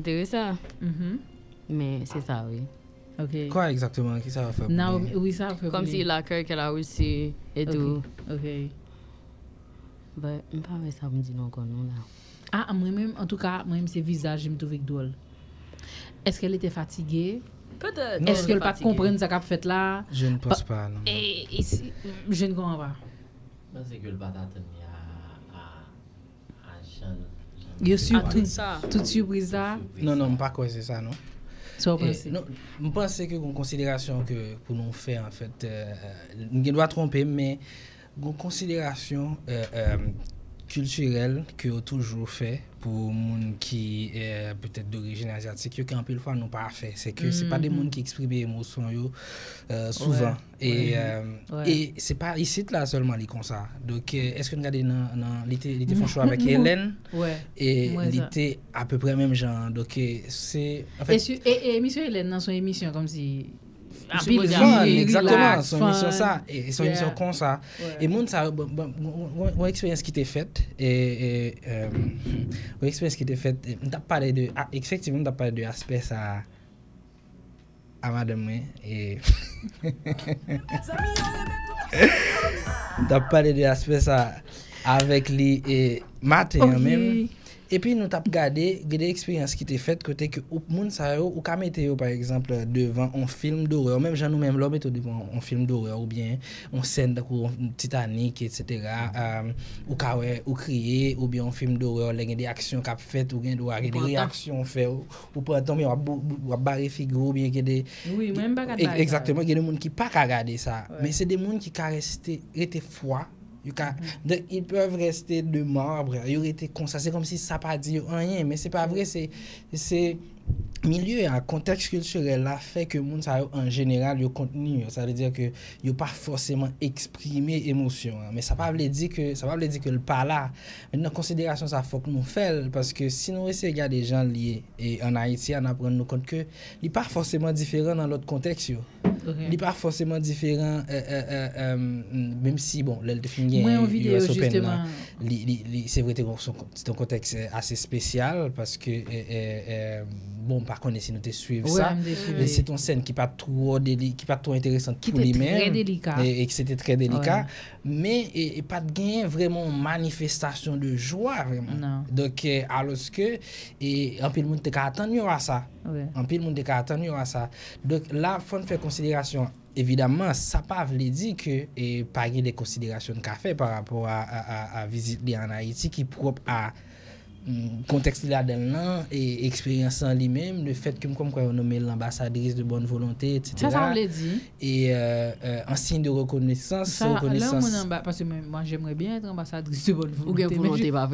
Teresa. Mhm. Mais c'est ça oui. OK. Quoi exactement qui ça va faire? Non, oui ça va faire. Comme si la cœur qu'elle a aussi et tout. OK. Ben, on parle ça me dit non qu'on là. Ah, moi même en tout cas, moi même ses visages me trouve drôle. Est-ce qu'elle était fatiguée? Peut-être. Non, est-ce qu'elle pas comprendre ça qu'a fait là? Je ne pense pas non. Et ici, je ne comprends pas. Ben c'est que le patate à Jean. Yo surprise ça. Toute surprise ça. Non non, pas quoi c'est ça non. So non, je pense que une considération que pour nous faire en fait nous doit tromper mais une considération culturelle que toujours fait pour monde qui peut-être d'origine asiatique que en pile fois nous pas fait c'est que c'est pas des monde qui expriment émotion yo souvent et c'est pas ici là seulement les comme ça donc est-ce que regarder dans l'été font choix avec Hélène et l'été à peu près même genre donc c'est en fait et monsieur Hélène dans son émission comme si exactement son émission ça et son émission comme ça et monde ça mon expérience qui t'est faite et mon expérience qui t'est faite on parlé de effectivement on parlé de aspect ça à madame et on parlé de aspect ça avec lui et matin même et puis nous t'ap garder expérience qui t'est faite côté que monde ça ou ka mettre par exemple devant un film d'horreur même genre nous même l'homme mettre devant un film d'horreur ou bien on scène Titanic etc. Ou ka ou crier ou bien un film d'horreur les gain des actions qu'a fait ou gain des réactions fait ou pas tomber ou barrer figure ou bien que des oui même pas regarder exactement il y a des monde qui pas regarder ça mais c'est des monde qui resté était froid. Ils peuvent rester de marbre. Ils auraient été consacrés comme si ça pas dit rien, mais c'est pas vrai. C'est milieu à contexte culturel là fait que monde ça en général le contenu. Ça veut dire que yo pas forcément exprimer émotion, mais ça pas veut dire que le pas là. Une considération ça faut que nous faisons parce que si nous essayons de regarder gens liés et en Haïti on apprend nous compte que il pas forcément différent dans l'autre contexte. Yo. Okay. Il pas forcément différent même si bon le film US Open là c'est vrai c'est un contexte assez spécial parce que bon par contre si nous te suivre ça c'est une scène qui pas trop intéressante pour lui-même et c'était très délicat mais et pas de gain vraiment manifestation de joie vraiment non. Donc alors que et en pile monde te attendre à ça donc là faut faire considération évidemment ça pas veut dire que et pas des considérations qu'a fait par rapport à visite en Haïti qui propre à contexte là dedans et expérience en lui-même le fait que comme quoi on nomme l'ambassadrice de bonne volonté etc. ça veut dire et un signe de reconnaissance là, parce que moi j'aimerais bien être ambassadrice de bonne volonté pas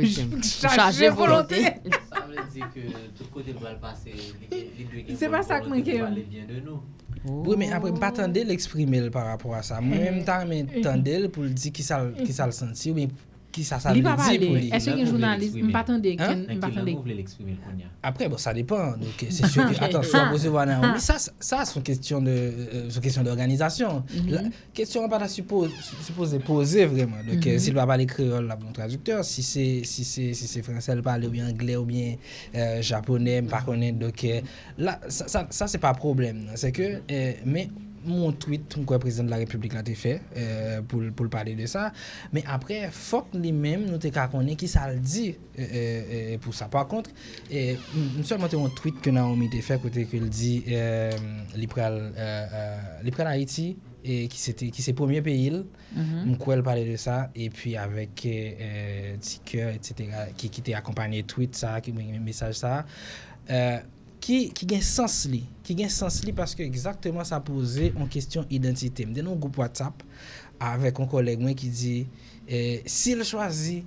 chargé volonté ça veut dire que tout côté va passer c'est pas ça que manque bien de nous. Oh. Oui mais après pas tendre l'exprimer par rapport à ça moi même temps tendre pour le dire qui ça le sentir mais qui ça veut dire pour lui. Est-ce qu'un journaliste m'attendait voulait l'exprimer Konya. Après bon ça dépend donc c'est sûr que attention mais ça c'est une question d'organisation. La question on pas supposé poser vraiment donc s'il va parler créole la bon traducteur si c'est français il parle ou bien anglais ou bien japonais pas connaître donc là ça c'est pas problème c'est que mais mon tweet que le président de la République l'a fait pour parler de ça mais après faut lui-même nous t'ai connait qui ça le dit pour ça par contre et seulement un tweet que Naomi t'a fait côté que il dit l'Ipral Haïti et qui c'est premier pays on croit elle parler de ça et puis avec Ticker etc. qui t'a accompagné tweet ça qui message ça qui gagne sens li parce que exactement ça poser en question identité me dans un groupe WhatsApp avec un collègue moi qui dit s'il choisit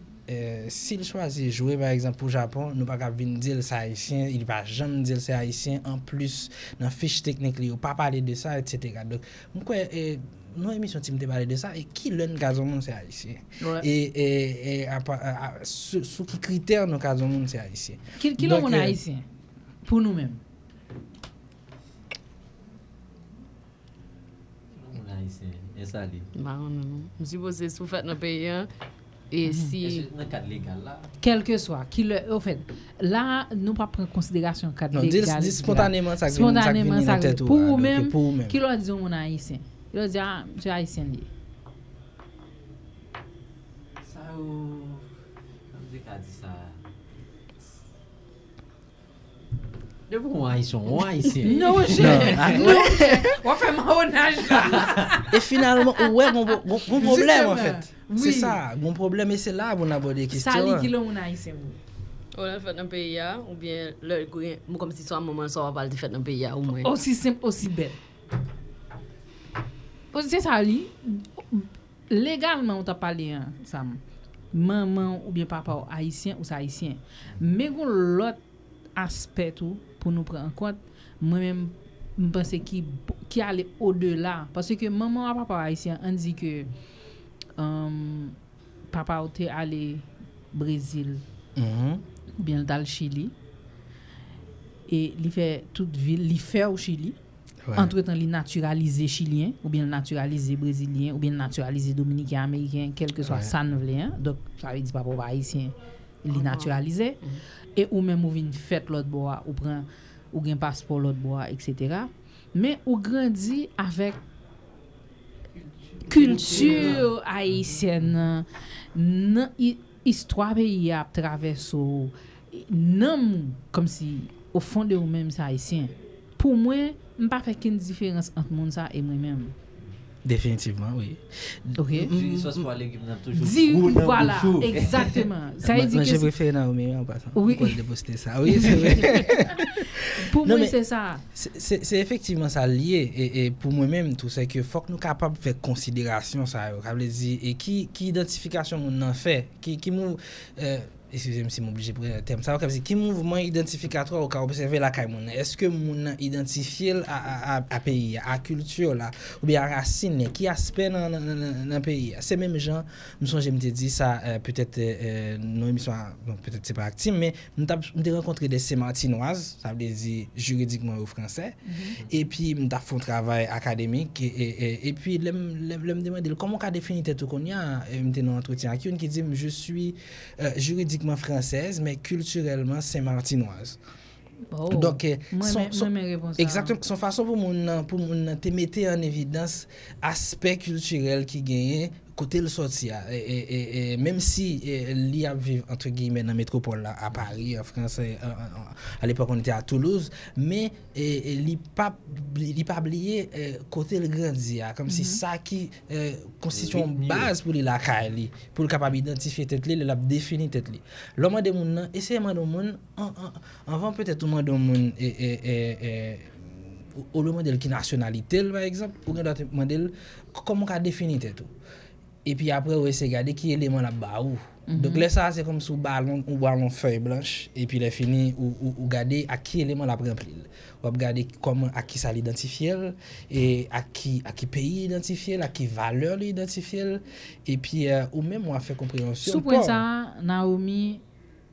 jouer par exemple pour Japon nous pas venir dire c'est haïtien il va jamais dire c'est haïtien en plus dans fiche technique il pas parler de ça etc. Donc moi non émission team te parler de ça et qui l'un gazon monde c'est haïtien et sous qui critère nous gazon monde c'est haïtien qui l'on haïtien pour nous-mêmes. On a ici, et ça dit. Bah non. Nous supposons souffrir dans le pays Et si quel que soit qui le au fait là nous pas prendre considération cadre légal spontanément ça pour même qui leur dit mon haïtien il leur dit ah monsieur haïtien ça on dit ça de bon haïtien non je on fait marronnage là et finalement ouais bon problème en fait. C'est oui. Ça, mon problème et c'est là qu'on aborde les questions. Ça les qui l'ont haïtien. On a fait dans pays là ou bien le comme si soit moment ça va pas le fait dans pays là au moins. Aussi simple aussi belle. Aussi ça li légalement on t'a parlé ça maman ou bien papa haïtien ou ça haïtien. Mais gon l'autre aspect tout pour nous prendre en compte moi-même je pense qui aller au-delà parce que maman ou papa haïtien on dit que papa ou t'es allé Brésil ou bien dans le Chili et il fait toute ville il fait au Chili ouais. Entre temps il naturalisé chilien ou bien naturalisé brésilien ou bien naturalisé dominicain américain quel que soit ouais. Ça nouvelle donc ça veut dire papa ou haïtien il naturalisé et ou même ou vient fête l'autre bois ou prend ou gain passeport l'autre bois etc. mais ou grandit avec culture haïtienne nan histoire pays a traversé nan comme si au fond de ou même ça haïtien pour moi m pas fait qu'une différence entre monde ça et moi-même définitivement oui OK voilà exactement ça veut dire que je préfère Naomi en passant oui pour déposter ça oui c'est vrai pour moi c'est ça c'est effectivement ça lié et pour moi même tout c'est que faut que nous capable faire considération ça capable dire et qui identification on en fait qui nous excusez-moi si m'obligé pour un terme ça comme qui mouvement identificatoire au cas observer la caille mon est-ce que mon identifier à pays à culture là ou bien à racine qui aspect dans pays c'est même gens me songe me dit ça peut-être non émission bon peut-être c'est pas actif mais me rencontrer des sémartinoises ça veut dire juridiquement au français et puis me t'a font travail académique et puis me demander comment on définit tout qu'on y a me dans un entretien avec une qui dit je suis juridique française mais culturellement saint-martinoise. Oh. Donc exactement son façon pour mon te mettre en évidence aspect culturel qui gagne côté le sorti et même si li a vivre entre guillemets dans métropole là à Paris en France à l'époque on était à Toulouse mais li pas oublier côté le grandia comme si ça qui constitue une base pour la caille pour capable identifier tête li la définir tête li l'homme de moun nan essayer mandon moun avant peut-être mandon moun et au moment de qui nationalité par exemple ou on doit demander comment on définit tout et puis après on essaie regarder qui élément là bas où donc là ça c'est comme sous ballon ou ballon feuille blanche et puis là fini ou regarder à qui élément là rempli on regarder comment à qui ça l'identifier et à qui pays identifier à qui valeur l'identifier et puis ou même on fait compréhension sous point ça Naomi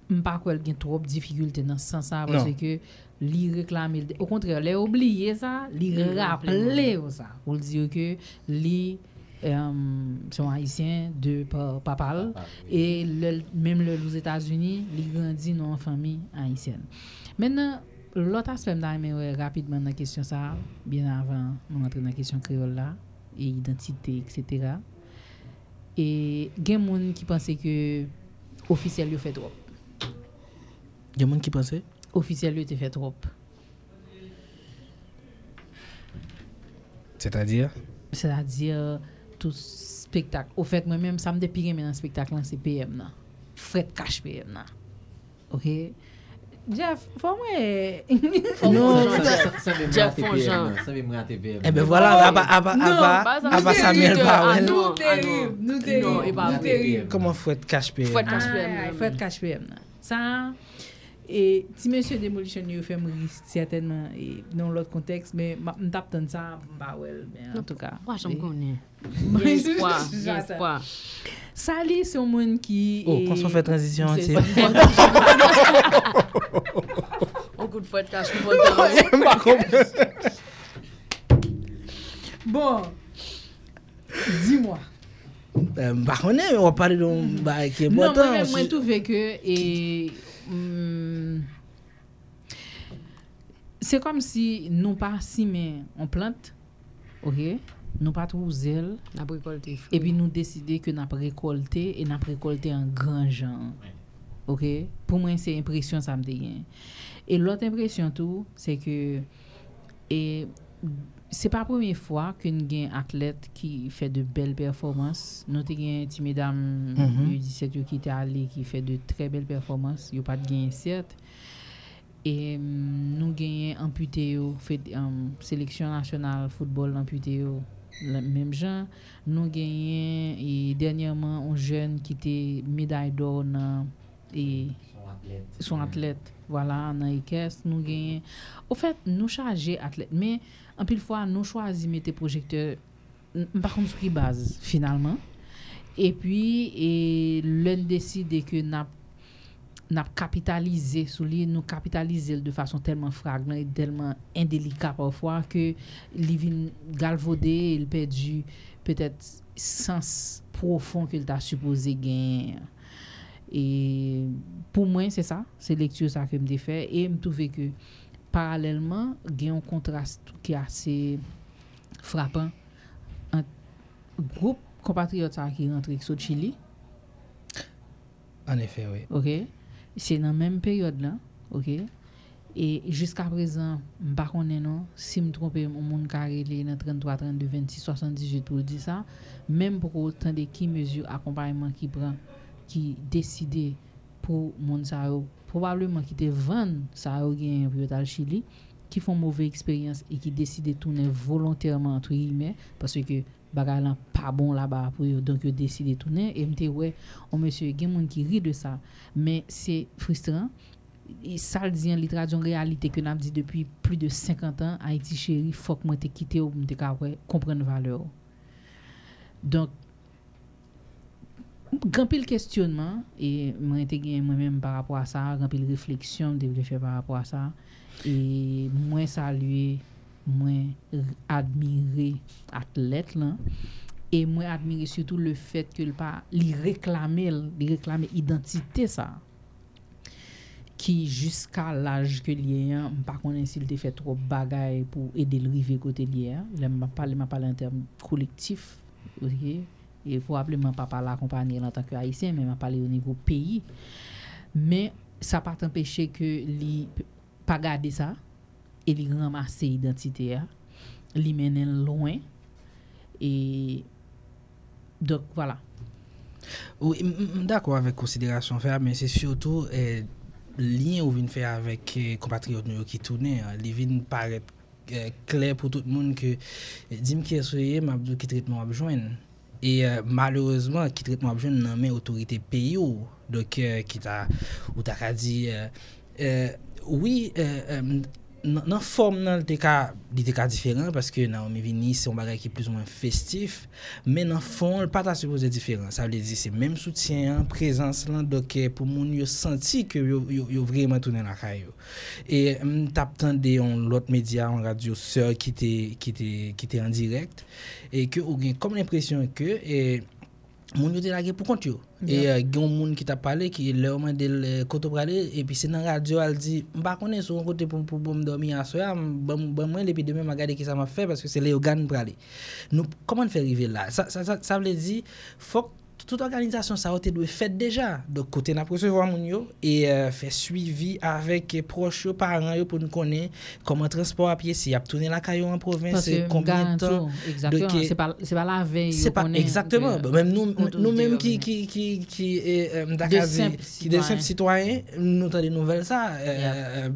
m'pas qu'elle gagne trop difficulté dans sens ça parce que li réclamer au contraire les oublier ça li rappeler ça on dire que li sont haïtiens de papal et même aux États-Unis li grandit dans une famille haïtienne. Maintenant l'autre aspect d'aimer rapidement dans question ça bien avant on rentre dans question créole là et identité etc. et gen moun qui pensait que officiel yo fait trop. Gen moun qui pensait officiel était fait trop. C'est-à-dire tout spectacle. Au fait moi-même ça me dépire mais dans spectacle là c'est PM là. Fred cash PM là. OK. Jeff, faut moi. Non, Jeff Fonjean, ça veut me rater PM. Eh ben voilà, aba Samuel Powell. Nous terrible. Comment Fred cash PM là. Ça et si monsieur démolition il fait certainement et dans l'autre contexte mais on tape tant ça bah well mais en tout cas moi je me connais espoir Sally c'est un monde qui quand on fait transition c'est au coup de podcast bon dis-moi Par contre, on parle d'un bail qui est important. Non, moi, tout fait que et c'est comme si nous pas simer en plante, ok, nous pas trop zèle, n'a récolter et puis nous décider que n'a récolter et n'a récolter en grand genre, ok. Pour moi, c'est impression ça me dégaine. Et l'autre impression tout, c'est que et c'est pas la première fois qu'une gagne athlète qui fait de belles performances. Nous avons une petite mesdames du 17 qui était allée qui fait de très belles performances, yo pas de gagne certes. Et nous gagne amputé yo fait sélection nationale football amputé yo même gens. Nous gagne et dernièrement un jeune qui était médaille d'or et son athlète voilà dans équestre nous gagne au fait nous charger athlète mais en pile fois nous choisi mettre projecteur par contre sur base finalement et puis et l'un décide que n'a capitalisé sur lui nous capitaliser de façon tellement fragment et tellement indélicat parfois que livin galvaudé il perdu peut-être sens profond qu'il t'a supposé gagner. Et pour moi c'est ça, c'est lecture ça que me fait et me trouver que parallèlement gagne un contraste qui est assez frappant un groupe compatriotes qui rentre au Chili. En effet oui. OK. C'est dans même période là, OK. Et jusqu'à présent, m'pa connais non, si me trompe mon monde carrelé dans 33 32 26 78 pour dire ça, même pour autant de qui mesure accompagnement qui prend qui décidé pour moun sa yo probablement qui te vendre sa yo gagne pour tal Chili qui font mauvaise expérience et qui décidé tourner volontairement entre guillemets parce que bagay lan pas bon là-bas pour yo donc yo décidé tourner et m'te ouais on monsieur gagne moun qui rit de ça mais c'est frustrant et ça dit en littérature réalité que n'a dit depuis plus de 50 ans Haïti chéri faut que moi te quitter ou m'te ka ouais comprendre valeur donc grand pile questionnement et moi te gagne moi-même par rapport à ça, grand pile réflexion devait faire par rapport à ça et moi saluer, moi admirer athlète là et moi admirer surtout le fait que il réclamer identité ça qui jusqu'à l'âge que lien pas connait s'il te fait trop bagaille pour aider le river côté lien, m'a parler en termes collectif, OK. Et probablement pas par l'accompagner en tant que haïtien mais m'a parlé au niveau pays mais ça pas t'empêcher que li pas garder ça et li ramasser identité a li mener loin et donc voilà oui d'accord avec considération faire mais c'est surtout lien ou vinn faire avec compatriotes nous qui tourner li vinn paraître clair pour tout le monde que dim qui essayé m'a dit qui traitement à joindre et malheureusement qui traitement jeune nan men autorité pays donc qui t'a ou t'a dit oui nan forme nan te ka différent parce que nan mi vini c'est un bagage qui plus ou moins festif mais nan fond pas ta supposé différent ça veut dire c'est même soutien présence là donc pour moun yo senti que yo vraiment tourner la caillou et t'a tendé on l'autre média on radio sœur qui était en direct et que on gagne comme l'impression que et moun yo te la gué pour compte yo et gon moun qui t'a parlé qui leur mandé côté braler et puis c'est dans radio elle dit m'pa connait son côté pour me dormir à soir bon moi et puis demain m'a regarder qui ça m'a fait parce que c'est les organes braler nous comment faire arriver là ça veut dire faut toute organisation ça aurait dû fait déjà donc côté n'a recevoir moun yo et faire suivi avec proche yo parents yo pour nous connait comment transport à pied s'il a tourner la caillou en province combien de temps donc c'est pas la veille c'est pas exactement même nous même qui est des simples citoyens nous entend des nouvelles ça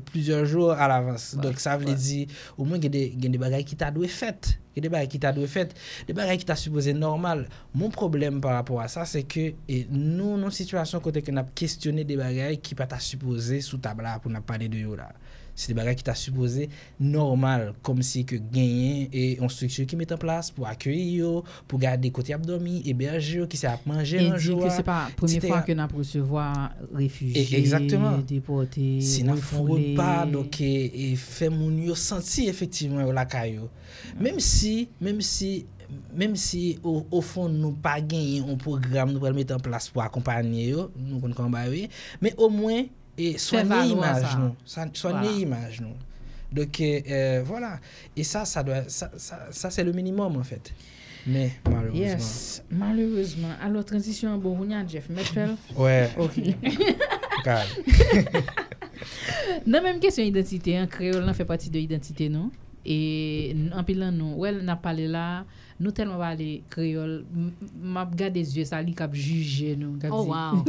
plusieurs jours à l'avance donc ça veut dire au moins il y a des bagages qui t'a dû fait et des bagages qui t'a dû fait des bagages qui t'a supposé normal mon problème par rapport à ça c'est que nous nos situations côté que n'a questionné des bagages qui pas t'a supposé sous table là pour n'a parler de yo là c'est des bagages qui t'a supposé normal comme si que gagner et on structure qui met en place pour accueillir yo pour garder côté abdomi héberger yo qui s'est à manger un jour que c'est pas première fois que n'a recevoir réfugiés exactement déportés si n'a foule pas donc et fait mon yo senti effectivement la caillou même si même si au fond nous pas gagné un programme nous pourrions mettre en place pour accompagner eux nous connaissons oui mais au moins et soigner l'image nous soigner l'image nous donc voilà et ça c'est le minimum en fait mais malheureusement malheureusement alors transition en Bourounia Jeff Metfel ouais OK calme non même question identité en créole fait partie de identité non et en pilant nous ouais n'a parlé là nous tellement parler créole m'a regardé les yeux ça li cap juger nous cap oh wow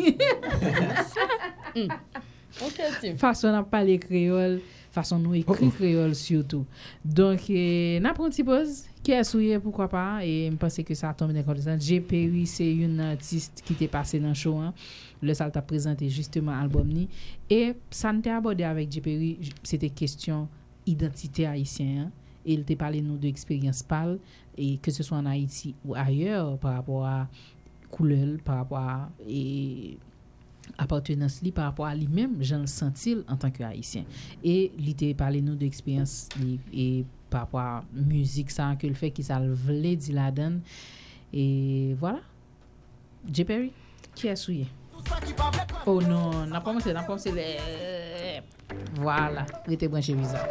OK façon n'a parler créole façon nous écrit créole surtout donc n'a prend petit pause qui est souillé pourquoi pas et me penser que ça tombe dans connaissance GPU c'est une artiste qui t'est passé dans show hein le ça t'a présenté justement album ni et ça n'était abordé avec GPU c'était question identité haïtienne et il te parlé nous de expérience pâle et que ce soit en Haïti ou ailleurs par rapport à couleur par rapport à et appartenance li par rapport à lui-même j'en le sentil en tant que haïtien et il te parlé nous de expérience et par rapport à musique ça que le fait qu'il ça voulait dire la donne et voilà J. Perry qui est souillé oh non n'a pas commencé les... Voilà, restez branchés visa.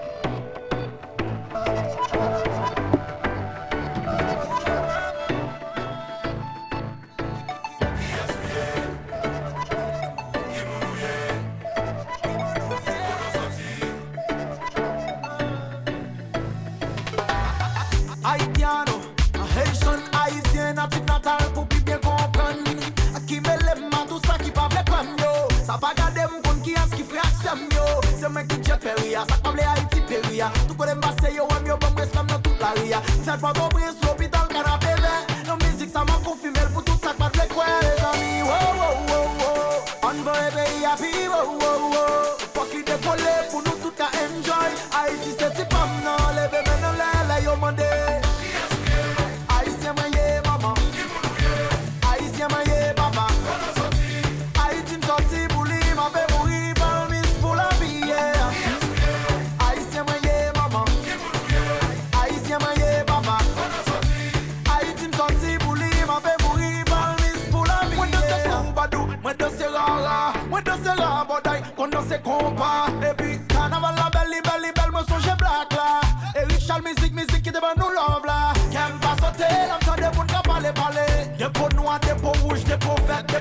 Haïtiano, un Haïtien haïtien, un petit natal pour bien comprendre. Qui me lève ma tout ça qui pas fait comme yo. Ça pas garder mon compte qui a ce qui frappe ça yo. C'est moi qui j'ai péri, ça comme les Haïti péri. Tout connaît passer yo, on yo bon restam dans toute la ria. Ça pas bon prince hôpital canapé. Non musique ça m'a confirmé pour tout ça pas de quoi les amis. Oh oh oh. On veut baby happy oh oh oh. Faut qu'il décolle pour nous tout à enjoy. Haïti c'est type pam non lever maintenant là yo mandé. C'est compas, et puis carnaval la belle, belle, belle, me songe black là. Et Richard, musique qui devant nous love là. Qu'aime pas sauter, l'entendre pour ne pas les parler. Des pots noirs, des pots rouges, des pots verts, des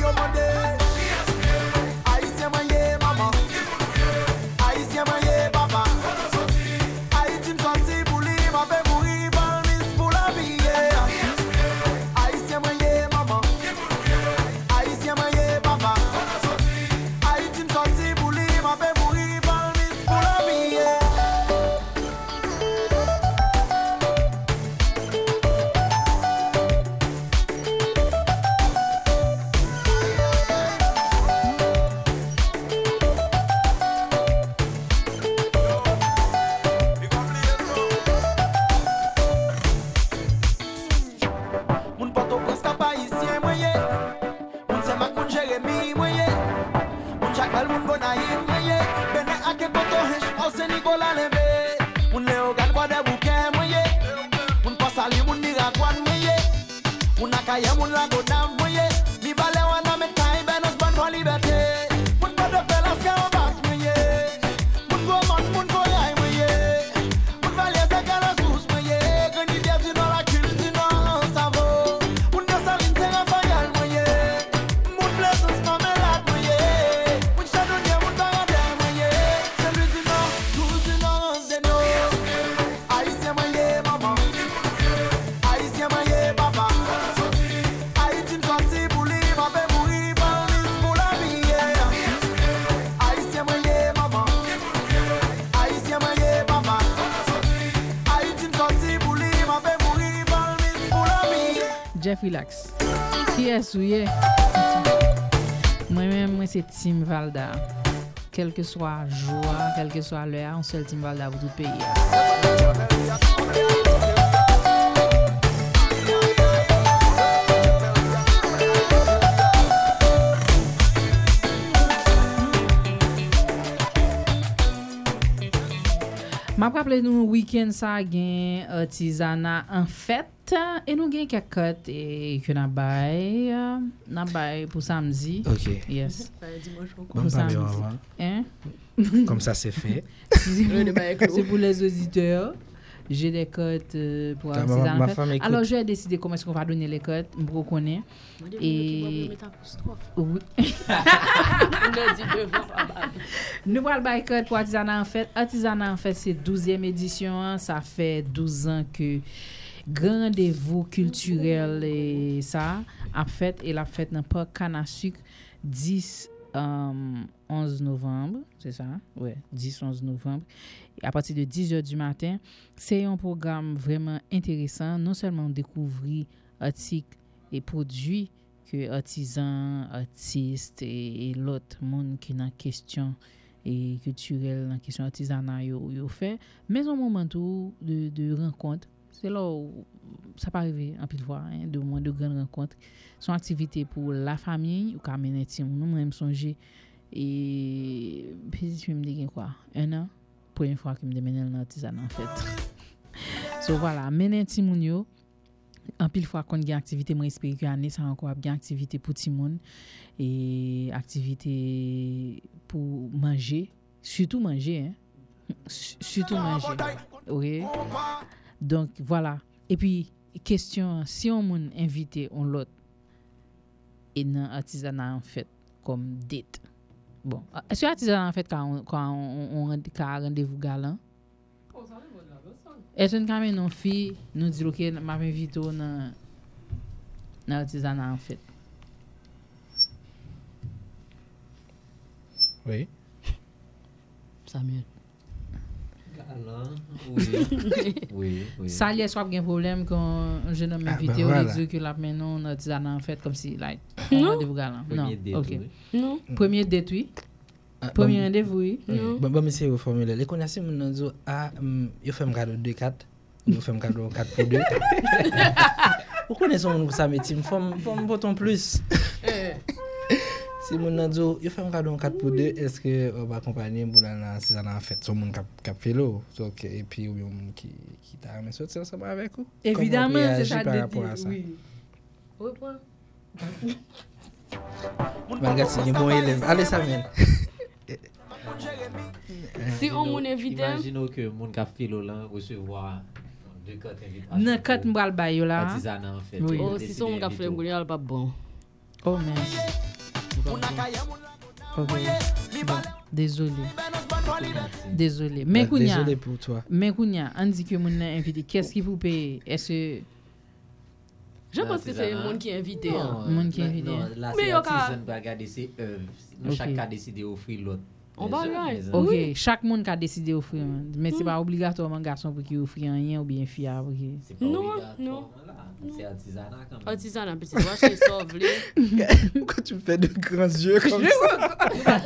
yo, mandé. Relax. Yes, oui. Moi-même, c'est Tim Valda. Quel que soit joie, quel que soit l'heure, on seul Tim Valda pour tout pays. M'a rappelé nous week-end ça gain artisanat en fête et nous gain quelques cotes et que n'a bail pour samedi. OK. Yes. Pour samedi. Hein? Comme ça c'est fait. C'est pour les auditeurs. J'ai des cotes pour artisanat en fête. Alors j'ai décidé comment est-ce qu'on va donner les cotes, on vous connaît. Et oui. Nous parlons de code pour artisanat en fête. Artisanat en fête, c'est 12e édition. Ça fait 12 ans que grand rendez-vous culturel et ça a fait et la fête dans parc Canasuc 11 novembre, c'est ça? Ouais, 10-11 novembre. Et à partir de 10h du matin, c'est un programme vraiment intéressant. Non seulement découvrir articles et produits que artisans, artistes et l'autre monde qui dans question et culturelle dans question artisanat yo fait, mais au moment de rencontre, c'est là où ça pas arrivé en pile fois hein, de moins de grandes rencontres, son activité pour la famille ou caminer ti nous même songer et puis je me dis quoi, un an première fois que me démène dans artisanat en fait. So voilà, mener ti moun yo en pile fois qu'on gagne activité moi espérer que année ça encore gagne activité pour tout monde et activité pour manger surtout manger hein surtout manger oui donc voilà et puis question si on monde invité on l'autre et dans artisanat en fait comme date bon est-ce que artisanat en fait quand on rendez-vous galant est-ce qu'on amène nos filles nous dit OK m'a invité dans artisanat en fait oui Samuel galant oui ça y est soit un problème quand un jeune homme invité on dit que la maintenant artisanat en fait comme si like rendez-vous galant non OK non premier détruit premier rendez-vous oui. Bon monsieur vous formulez les connaissez mon nom zo a yo fait me cadeau 2-4 nous fait me cadeau 4 pour 2 vous connaissez nous ça mais team forme bouton plus si mon nom zo yo fait me cadeau 4 pour 2 est-ce que on va accompagner pour la saison en fait son monde cap vélo donc et puis ou bien monde qui t'a ramené ça ensemble avec vous évidemment c'est ça de oui au point mon gars c'est bon élève allez Samuel si on mon invité imaginons que mon café Lola recevoir deux quatre invitations non quatre m'bral ba yo là artisanat en fait oui. Oh si son café ngolial pas bon oh merci désolé mais kounya désolé pour toi mais kounya on dit que mon invité qu'est-ce qui vous paye est-ce que je pense que c'est le monde qui est invité. Là, c'est l'artisan qui a gardé ses œuvres. Nous, chacun a décidé d'offrir l'autre. On va là. OK, chaque monde qui a décidé d'offrir. Mais ce n'est pas obligatoirement garçon pour qu'il offre rien ou bien fille. C'est pas non. C'est artisanat quand même. Artisanat, petit doigt, c'est sauvé. Pourquoi tu me fais de grands yeux comme ça?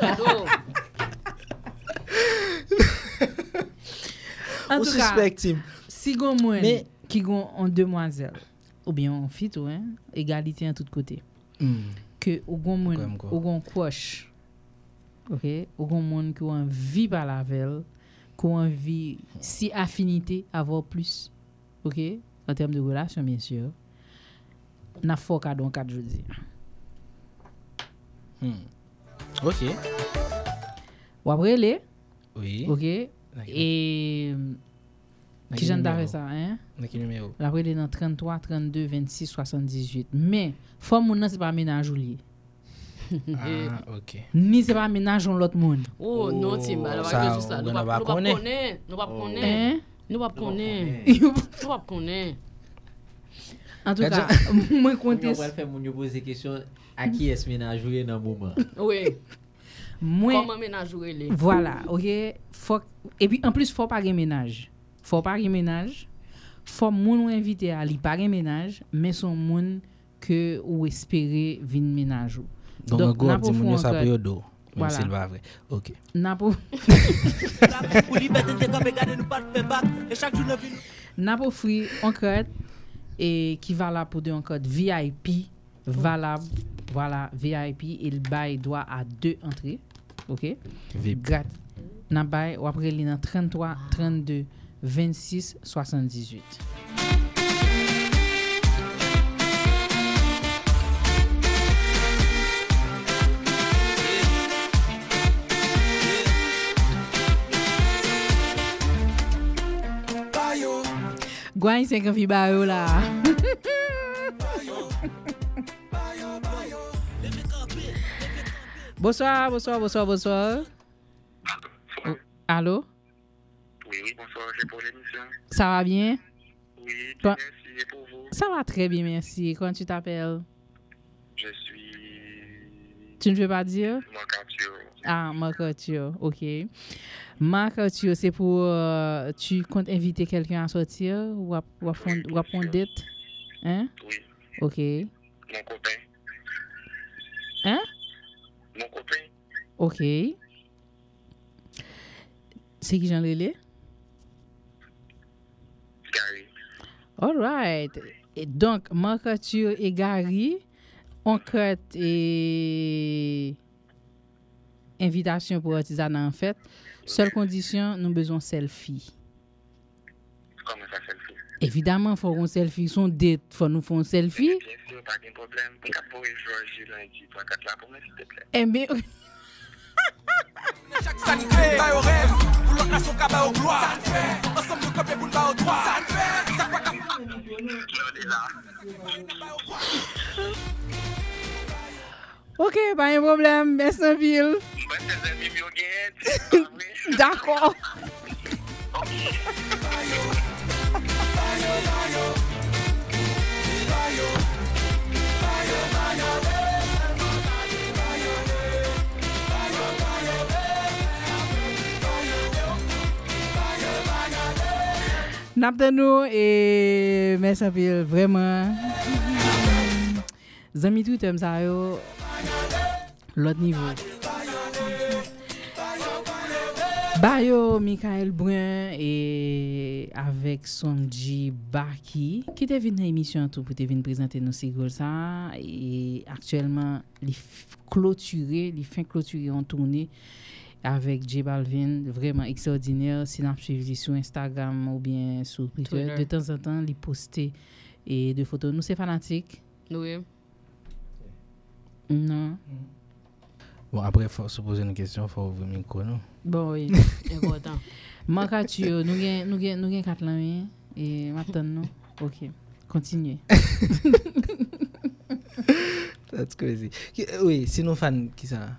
On suspecte. Si gon monde qui gon en demoiselle. Ou bien on fit ou hein égalité en tout côté que ou gon moun ou gon croche OK ou gon moun qui en vie par la velle qui en vie si affinité avoir plus OK en termes de relation bien sûr n'a faut qu'à donc 4 jeudi OK ou après les oui OK et qui j'en avais ça hein la près est dans 33 32 26 78 mais femme mon c'est pas ménage oulier ah OK ni c'est pas ménage on l'autre monde oh non c'est mal va juste ça nous pas connaître en tout cas moi compter on va faire mon poser question à qui est ménage oulier dans moment oui comment ménage oulier voilà OK faut et puis en plus faut pas gagner ménage faut pas ménage faut moun invité à li pas ménage mais son moun que ou espérer vinn ménage donc go di moun sa période mais c'est pas vrai OK n'a pour n'a pour free en code et qui va là pour deux en code VIP valable voilà VIP il bail droit à deux entrées OK VIP nan bay ou après li nan 33 32 26 78. Gwain c'est qu'on vit bayo là. Bonsoir. Oh, allô? Oui, bonsoir, c'est pour l'émission. Ça va bien? Oui, toi... merci, et pour vous? Ça va très bien, merci. Comment tu t'appelles? Je suis... Tu ne veux pas dire? Marc-Arthur. Ah, Marc-Arthur, ok. Marc-Arthur, c'est pour... tu comptes inviter quelqu'un à sortir ou à prendre date? Hein? Oui. Ok. Mon copain. Hein? Mon copain. Ok. C'est qui Jean Lélé? Gary. All right. Et donc, Marc-Arthur et Gary ont fait et... invitation pour artisanat en fait. Seule condition, nous besoin selfie. Comment ça, selfie? Évidemment, faut qu'on selfie, son date, faut nous faire un selfie. Bien sûr, pas de problème. Pour Georges lundi, pour 4 là, pour moi, s'il te plaît. Eh bien... Chaque sacré, pas au rêve, pour l'autre nation qu'à bas au gloire. Ensemble, le peuple est pour le bas au droit. Ça te fait, ça fait qu'à... Ok, pas de problème, Bessonville. D'accord. N'abtenons et Bessonville, vraiment. Zami tout aime ça yo. L'autre niveau. Bayo Michael Brun et avec Sonji Baki qui te vin dans émission tout pour te vin présenter nos sigol ça et actuellement les clôturer, les fin clôturer en tournée avec J Balvin, vraiment extraordinaire. Si n'a suivi sur Instagram ou bien sur Twitter, de temps en temps les poster et de photos. Nous c'est fanatique. Oui. Non. Bon, après, il faut se poser une question, il faut ouvrir le micro, non? Bon, oui, important. Marc-Arthur, nous avons 4 ans et maintenant, ok, continuez. That's crazy. Oui, c'est nos fans qui ça?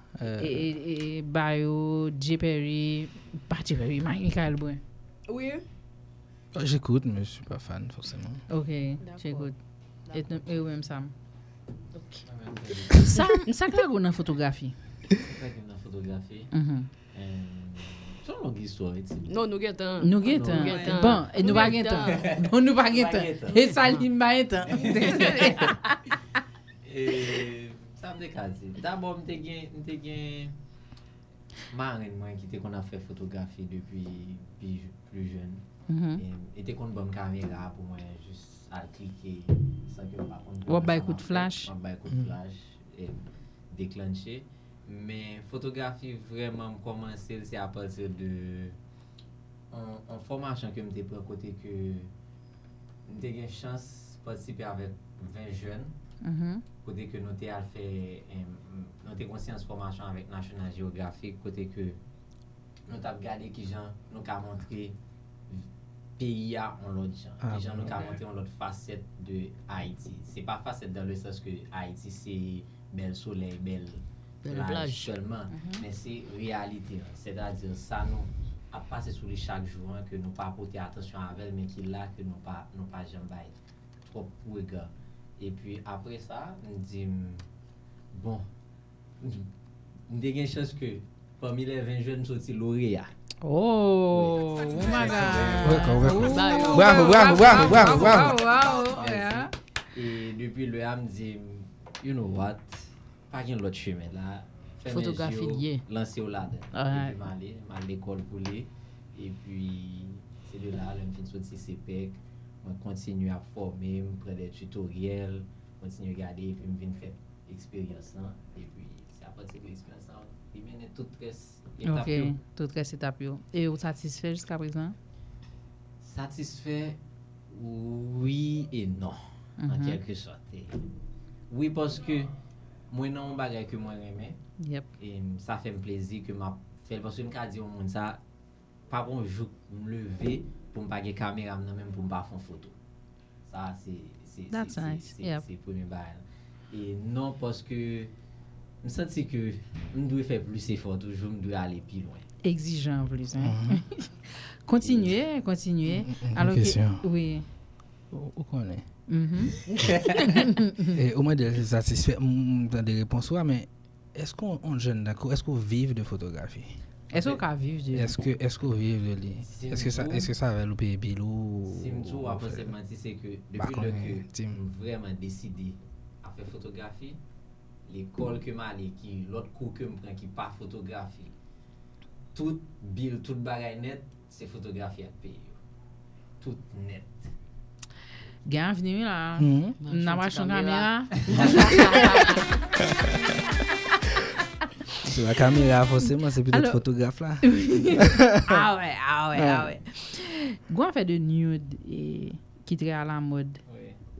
Et Bayo, J. Perry, pas J. Perry, Michael Brun. Oui. J'écoute, mais je ne suis pas fan, forcément. Ok, j'écoute. Et où même Sam? Okay. Ça que tu as une photographie. C'est une longue histoire. Non, nous guettons. Bon, et nous pas guettons. Et ça, il m'a guettons. Ça me décase. D'abord, je marraine moi qui était qu'on a fait photographie depuis plus jeune. Et qu'on a une caméra pour moi juste à cliquer ça que par contre on va coup de flash et déclencher mais photographie vraiment commencer c'est à partir de en formation que m'était prend côté que m'était gain chance participer avec 20 jeunes côté que nous t'ai à fait nous t'ai conscience formation avec National Geographic côté que nous t'a regardé qui gens nous qu'a montré pays a en l'autre gens les gens nous ca monter en l'autre facette de Haïti c'est pas facette dans le sens que Haïti c'est bel soleil belle plage seulement mais c'est réalité c'est-à-dire ça nous a passé sous les chaque jour que nous pas porter attention avec mais qui là que nous pas jambaille trop pour gars et puis après ça on dit bon on a une chance que parmi les 20 jeunes sorti lauréat. Oh, oui. Oh my God! Bravo! Yeah. Et depuis le am dit, you know what? Pas qu'un l'autre chemin là. Photographie liée. Lancer au lade. Et puis m'aller l'école pour lui. Et puis c'est de là, je me fais sortir CPEC. On continue à former, on prend des tutoriels, on continue à regarder, puis on vient faire expérience là. Et puis c'est à partir de l'expérience là. Mène tout tresse étape yo. OK, tout tresse étape yo. Et vous satisfait jusqu'à présent? Satisfait oui et non en quelque sorte. Oui parce que moi non bagay que moi aimé. Yep. Et ça fait plaisir que m'a fait parce que me ka di au monde ça pas bon jour me lever pour me bagay caméra même pour me pas faire photo. Ça c'est premier bail. Et non parce que je sens que je dois faire plus d'efforts, toujours je dois aller plus loin. Exigeant plus. Continuez. Alors question. Oui. Où qu'on est? Au moins de satisfaire dans des réponses, mais est-ce qu'on jeune d'accord? Est-ce qu'on vit de photographie? Est-ce qu'on vit de? Est-ce qu'on vit de lui? Est-ce que ça va le payer bilou? Si me tout après c'est menti c'est que depuis le que vraiment décidé à faire photographie. L'école que m'allais qui l'autre cours que me prend qui pas photographie toute bill toute bagaille net c'est photographie à payer toute net bienvenue là n'a pas changé caméra sur la caméra forcément c'est plutôt photographe là ah ouais Gouan fait de nude et qui traîne à la mode.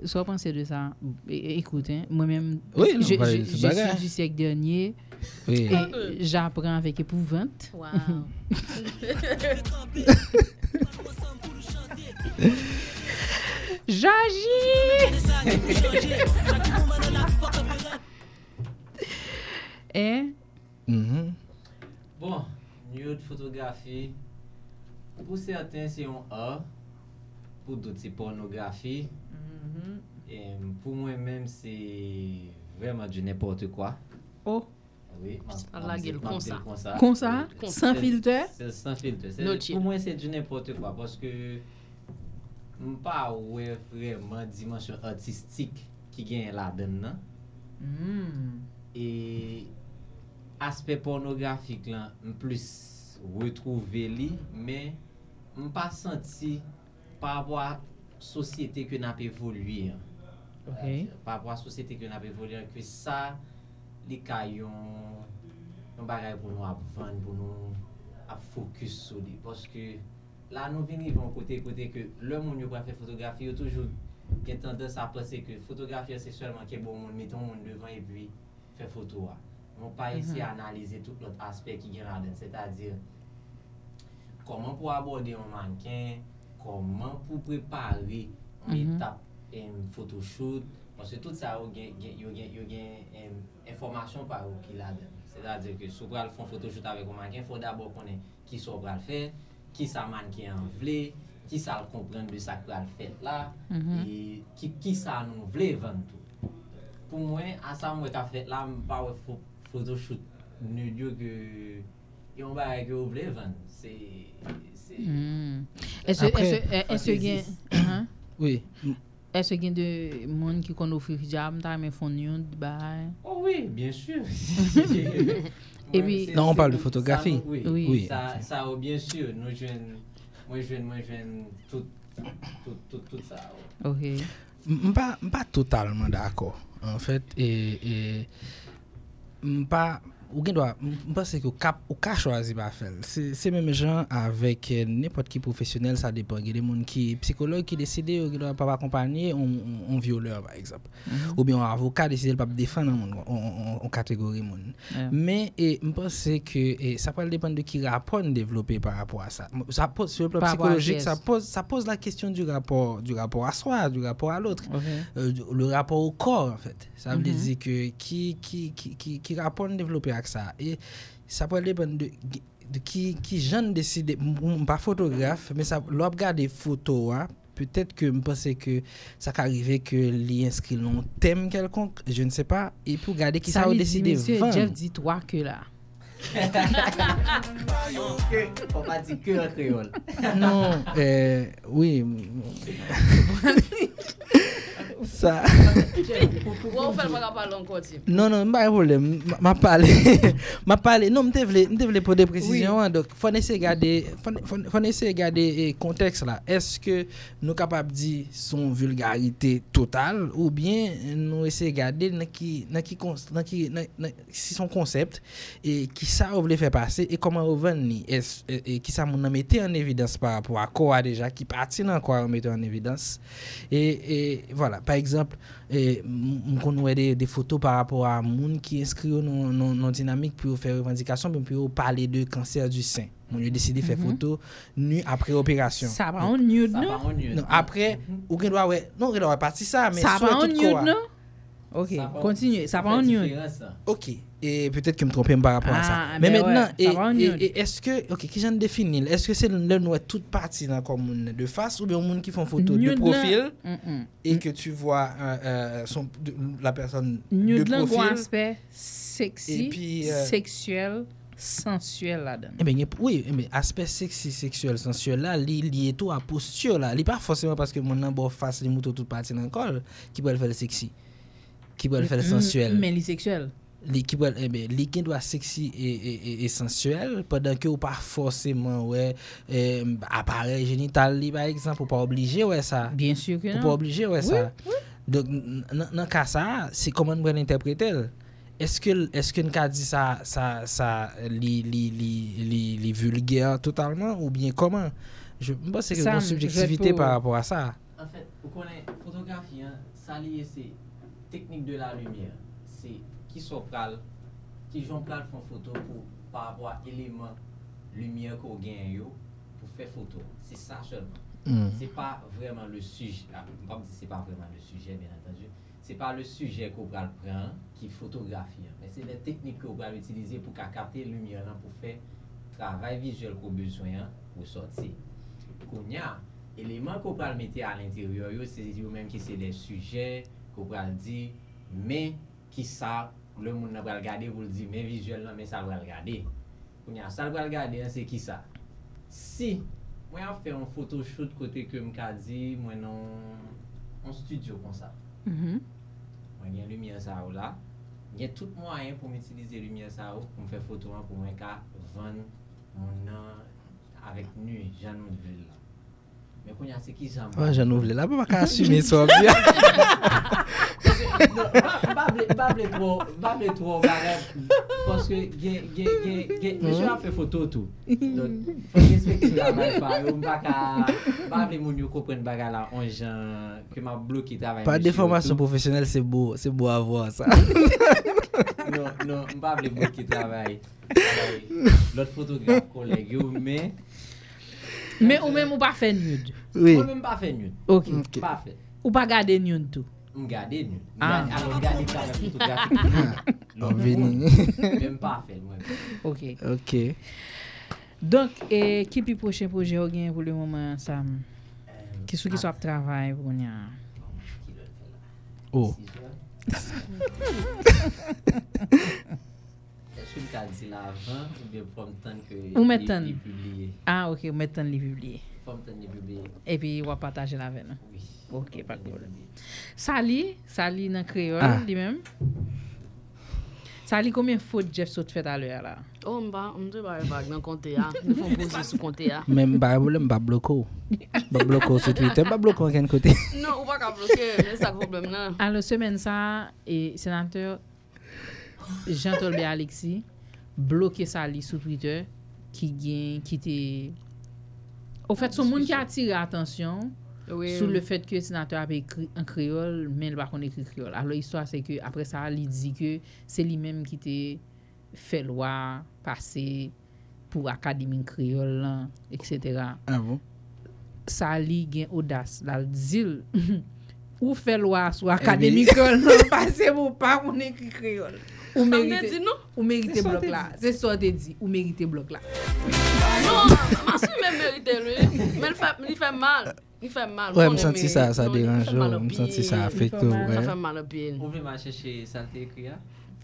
Soit penser de ça, écoute, hein, moi-même, oui, je suis du siècle dernier, oui. Et j'apprends avec épouvante. Wow. J'agis! Et? Bon, nude photographie, pour certains c'est un A, pour d'autres c'est pornographie. Et pour moi-même, c'est vraiment du n'importe quoi. Oh! Oui, comme ça. Sans filtre? C'est sans filtre. Pour moi, c'est du n'importe quoi parce que je n'ai pas vraiment dimension artistique qui gagne là-dedans. Et aspect pornographique, je plus retrouvé, mais je n'ai pas senti par rapport à société que n'a pas évolué. Okay. Par rapport à société que n'a pas évolué que ça les caillons on bagaille pour nous à vendre pour nous à focus sur lui parce que là nous venons côté que le monde qui va faire photographie il toujours qui tendance à penser que photographier c'est seulement que bon monde mettons monde devant et puis faire photo là. On pas essayer analyser tout l'autre aspect qui est là-dedans, c'est-à-dire comment pour aborder un mannequin, comment pour préparer une étape photoshoot parce que tout ça il y a information par qui là dedans, c'est-à-dire que si on va faire photoshoot avec un mannequin faut d'abord connaître qui ça va le faire, qui ça mannequin veut, qui ça comprendre de ça qu'il va le faire là et qui ça nous veut vendre tout. Pour moi à ça moi qu'a fait là pas photoshoot ne Dieu que on va que veut vendre c'est est-ce que oui est-ce qu'il y a des gens qui ont offert des jambes, qui font des bails? Oh oui, bien sûr. Et puis, non, on parle de photographie. Oui. Ça, bien sûr. Moi, je viens tout ça. Ok. Je ne suis pas totalement d'accord. En fait, je pense que au cas choisi pas faire c'est même gens avec n'importe qui professionnel ça dépend il y a des monde qui psychologue qui décide qu'il doit pas accompagner on violeur par exemple ou bien un avocat décide pas défendre on catégorie monde mais je pense que ça peut dépendre de qui rapport développer par rapport à ça pose sur le plan psychologique ça pose la question du rapport à soi du rapport à l'autre le rapport au corps en fait ça veut dire que qui rapport développer avec ça et ça peut dépendre de qui jeune décide pas photographe mais ça l'on regarde des photos hein, peut-être que me penser que ça arriver que l'inscrit long thème quelconque je ne sais pas et pour regarder qui ça a décidé Jeff dit toi que là on va dire que en créole non oui Ça. Ou faire pas parler en côté. Non non, pas problème, m'a parler. Non, m'te vle pour des précisions donc faut essayer garder contexte là. Est-ce que nous capable dire son vulgarité totale ou bien nous essayer garder si son concept et qui ça on voulait faire passer et comment on vend ni et qui ça mon mettait en évidence par rapport à quoi déjà qui partit dans quoi on mettait en évidence et voilà par exemple on connaît des photos par rapport à monde qui inscrit non dynamique pour faire revendication pour parler de cancer du sein on a décidé faire photo nu après opération ça va on nude non après aucun doit ouais non on doit partir ça mais ça va on nude non OK continue ça va on nude OK et peut-être que me tromper par rapport à ça mais maintenant et est-ce que OK qui j'en définir est-ce que c'est le nous toute partie dans comme de face ou bien monde qui font photo de profil et que tu vois la personne de profil un aspect sexy et puis, sexuel sensuel là-dedans. Eh ben oui, mais aspect sexy sexuel sensuel là, lié tout à posture là, il pas forcément parce que mon en beau face les moutons toute partie dans col qui peut le faire sexy. Qui peut le faire sensuel. Mais les sexuel les qui doit sexy et sensuel pendant que ou pas forcément ouais appareil génital par exemple ou pas obligé ouais ça bien sûr que non pas obligé ouais oui, ça oui. Donc dans cas ça c'est comment on peut l'interpréter est-ce que on peut dire ça les vulgaire totalement ou bien comment je pense que c'est une subjectivité par rapport à ça en fait on connaît photographie hein, ça lié c'est technique de la lumière c'est qui sont pral qui j'en pral font photo pour par rapport à élément lumière qu'on gagne yo pour faire photo c'est ça seulement c'est pas vraiment le sujet pas c'est pas vraiment le sujet bien entendu c'est pas le sujet qu'on pral prend qui photographie mais c'est les techniques qu'on va utiliser pour capter lumière là pour faire travail visuel qu'on besoin ressortir qu'on y a élément qu'on pral mettre à l'intérieur yo c'est eux même qui c'est les sujets qu'on pral dire mais qui ça le monde n'a pas regardé vous le dit mais visuel là mais ça va regarder on y a ça va regarder c'est qui ça si moi on fait un photoshoot côté que me ca dit moi non en studio comme ça moi il y a lumière ça là il y a tout moyen pour utiliser lumière ça pour faire photo pour moi ca vendre mon an avec nuit Jean Nouvelle là mais qu'on y a c'est qui ça Jean Nouvelle là pas assumer ça bien Bable trop parce que monsieur a fait photo tout donc faut respecter la balle pas on pas bable mon yo comprendre bagarre là on gens que m'a bloqué travail pas de formation professionnelle c'est beau à voir ça non bable bloqué travail l'autre photographe collègue mais ou même on pas fait nude oui on même pas fait nude OK parfait ou pas garder nude tout m'garder nous regarder ça la photographie non même pas faire moi OK donc qui puis prochain projet au gain pour le moment ça qui soit travail pour nya oh est-ce que t'as dit l'avant ou bien pour m'attendre que il publié ah OK m'attendre les publier et puis on va partager la veine. Oui. OK, pas de problème. Sali dans créole lui-même. Sali combien fautes Jeff saute fait à l'heure là. Oh on te va dans compter là. Nous font poser sous compter là. Même pas problème, pas bloquer. Pas bloquer sur Twitter, pas bloquer aucun côté. Non, on va pas bloquer, mais ça problème là. Alors semaine ça et sénateur Jean-Tolbert Alexis bloquer Sali sur Twitter qui était au fait, ce monde qui attire attention sur le fait que le sénateur a écrit en créole, mais il n'a pas écrit créole. Alors, l'histoire, c'est que après ça, il dit que c'est lui-même qui était fait loi, passé pour l'académie créole, etc. Ah bon? Ça, il a audace. Il dit, ou fait loi sur l'académie créole, passé pour pas qu'on écrit créole. Ou mérite non ou mérite bloc là c'est ça te dit ou mérite bloc là non moi si même mérite lui mais il fait mal ouais me senti ça dérange me senti ça affecte ouais ça fait mal au pied on veut m'a chercher ça t'écrit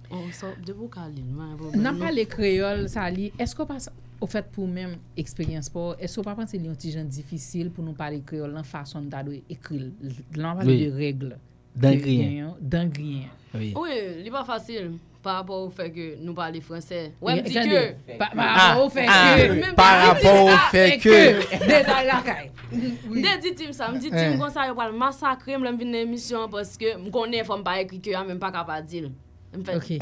on sort de Bocaline n'a pas les créoles ça li est-ce qu'on passe au fait pour même expérience pour est-ce qu'on pas penser les gens difficiles pour nous parler créole en façon d'adouer écrire l'envers de règles D'angrien. D'angrien. Oui. Oui, c'est pas facile. Par rapport au fait que nous parlons français. Ouais, dit que. Par rapport au fait que. Par rapport au fait que. Déjà la caille. Dit ça, me dit Tim comme ça il va massacrer me venir l'émission parce que me connais forme pas écrit que même pas capable dire. OK.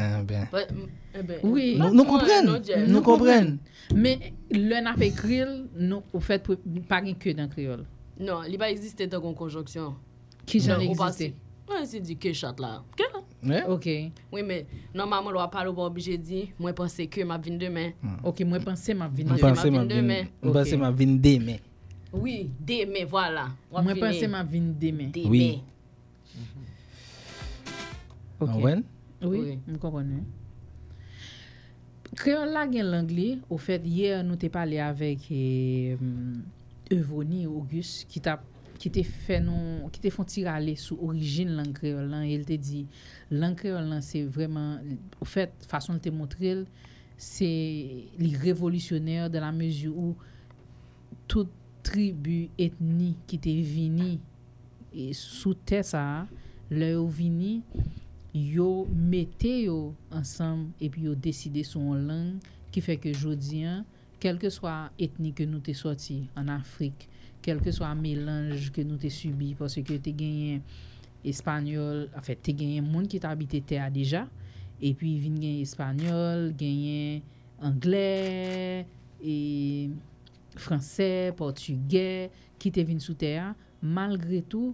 Oui, nous comprenons. Nous comprenons. Mais le n'a fait créole, nous au fait pas que dans créole. Non, il pas exister dans conjonction. Qui j'en existait. Ouais, c'est dit que chat là. Ouais. OK. Oui, mais normalement on parle pas obligé dire moi penser que m'a vinn demain. OK, moi penser m'a vinn demain. Oui, demain voilà. Moi penser m'a vinn demain. Oui. OK. Oui, on comprend. Créole là gen l'anglais, au fait hier nous t'ai parlé avec Evonie Auguste qui t'a fait font tirer aller sur origine langue créole là, il te dit langue créole là c'est vraiment au fait façon de te montrer c'est révolutionnaire dans la mesure où toute tribu ethnie qui t'est vini et sous terre ça leur vini yo mettez yo ensemble et puis yo décider son langue qui fait que jodi quelle que soit ethnie que nous t'es sorti en Afrique quel que soit mélange que nous t'ai subi parce que t'ai gagné espagnol en fait t'ai gagné monde qui t'habitait terre déjà et puis vinn gagné espagnol gagné anglais et français portugais qui t'ai vinn sous terre malgré tout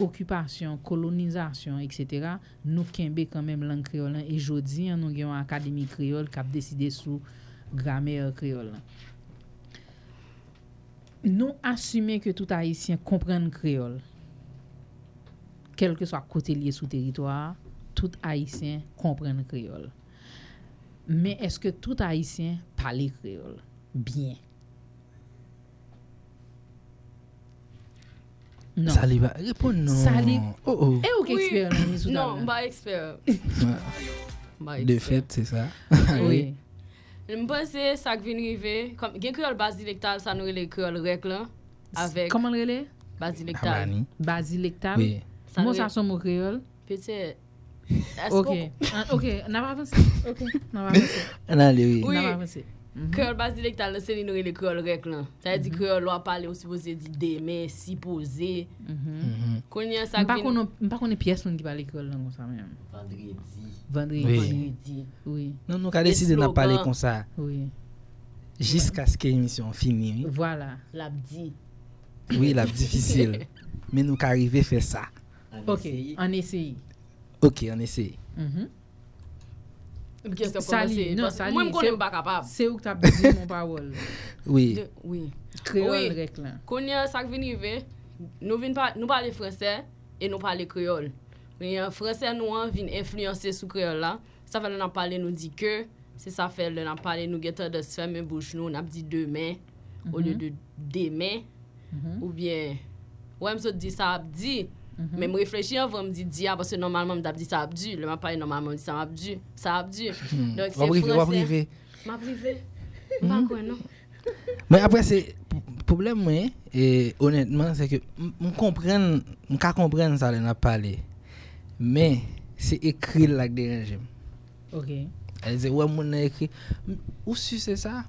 occupation colonisation etc. nous kembe quand même langue créole et jodi nous gagné académie créole qui a décidé sous grammaire créole. Nous assumer que tout haïtien comprenne créole. Quel que soit côté lié sous territoire, tout haïtien comprenne créole. Mais est-ce que tout haïtien parle créole bien? Non. Ça lui va répondre non. Oh. Et aucun expert oui. Non, pas expert. De fait, c'est ça. Oui. Je pense que ça vient arriver comme gain créole basilectal ça nous les créole règle là avec comment le relais basilectal oui. Moi ça son mot créole peut-être OK on va avancer créole basilectal c'est nous les créole règle là ça veut dire créole doit parler on supposé dire demain si poser connait ça pas qu'on est pièce qui parle créole comme ça même vendredi. Oui. Non, nous avons décidé de parler comme ça. Oui. Jusqu'à ce que l'émission finisse. Voilà. L'abdi. Oui, l'abdi difficile. Mais nous arrivons à faire ça. On essaye. Moi, je ne suis pas capable. C'est où que tu as besoin de mon parole. Oui. Créole réclame. Quand ça vient arriver, nous parlons français et nous parlons créole. En français nous on vient influencer sous créole là ça fait on a parlé nous dit que c'est ça fait on a parlé nous guetter de fermer bouche nous on a dit demain au lieu de demain ou bien ouais me dit ça abdi mais me réfléchir avant me dire parce que normalement on a dit ça abdi le m'a parlé normalement dit ça abdi donc c'est français m'a privé pas quoi non mais après c'est problème moi et honnêtement c'est que on comprend ça on a parlé mais c'est écrit là que dérange. OK. Elle dit ouais mon écrit ou si c'est ça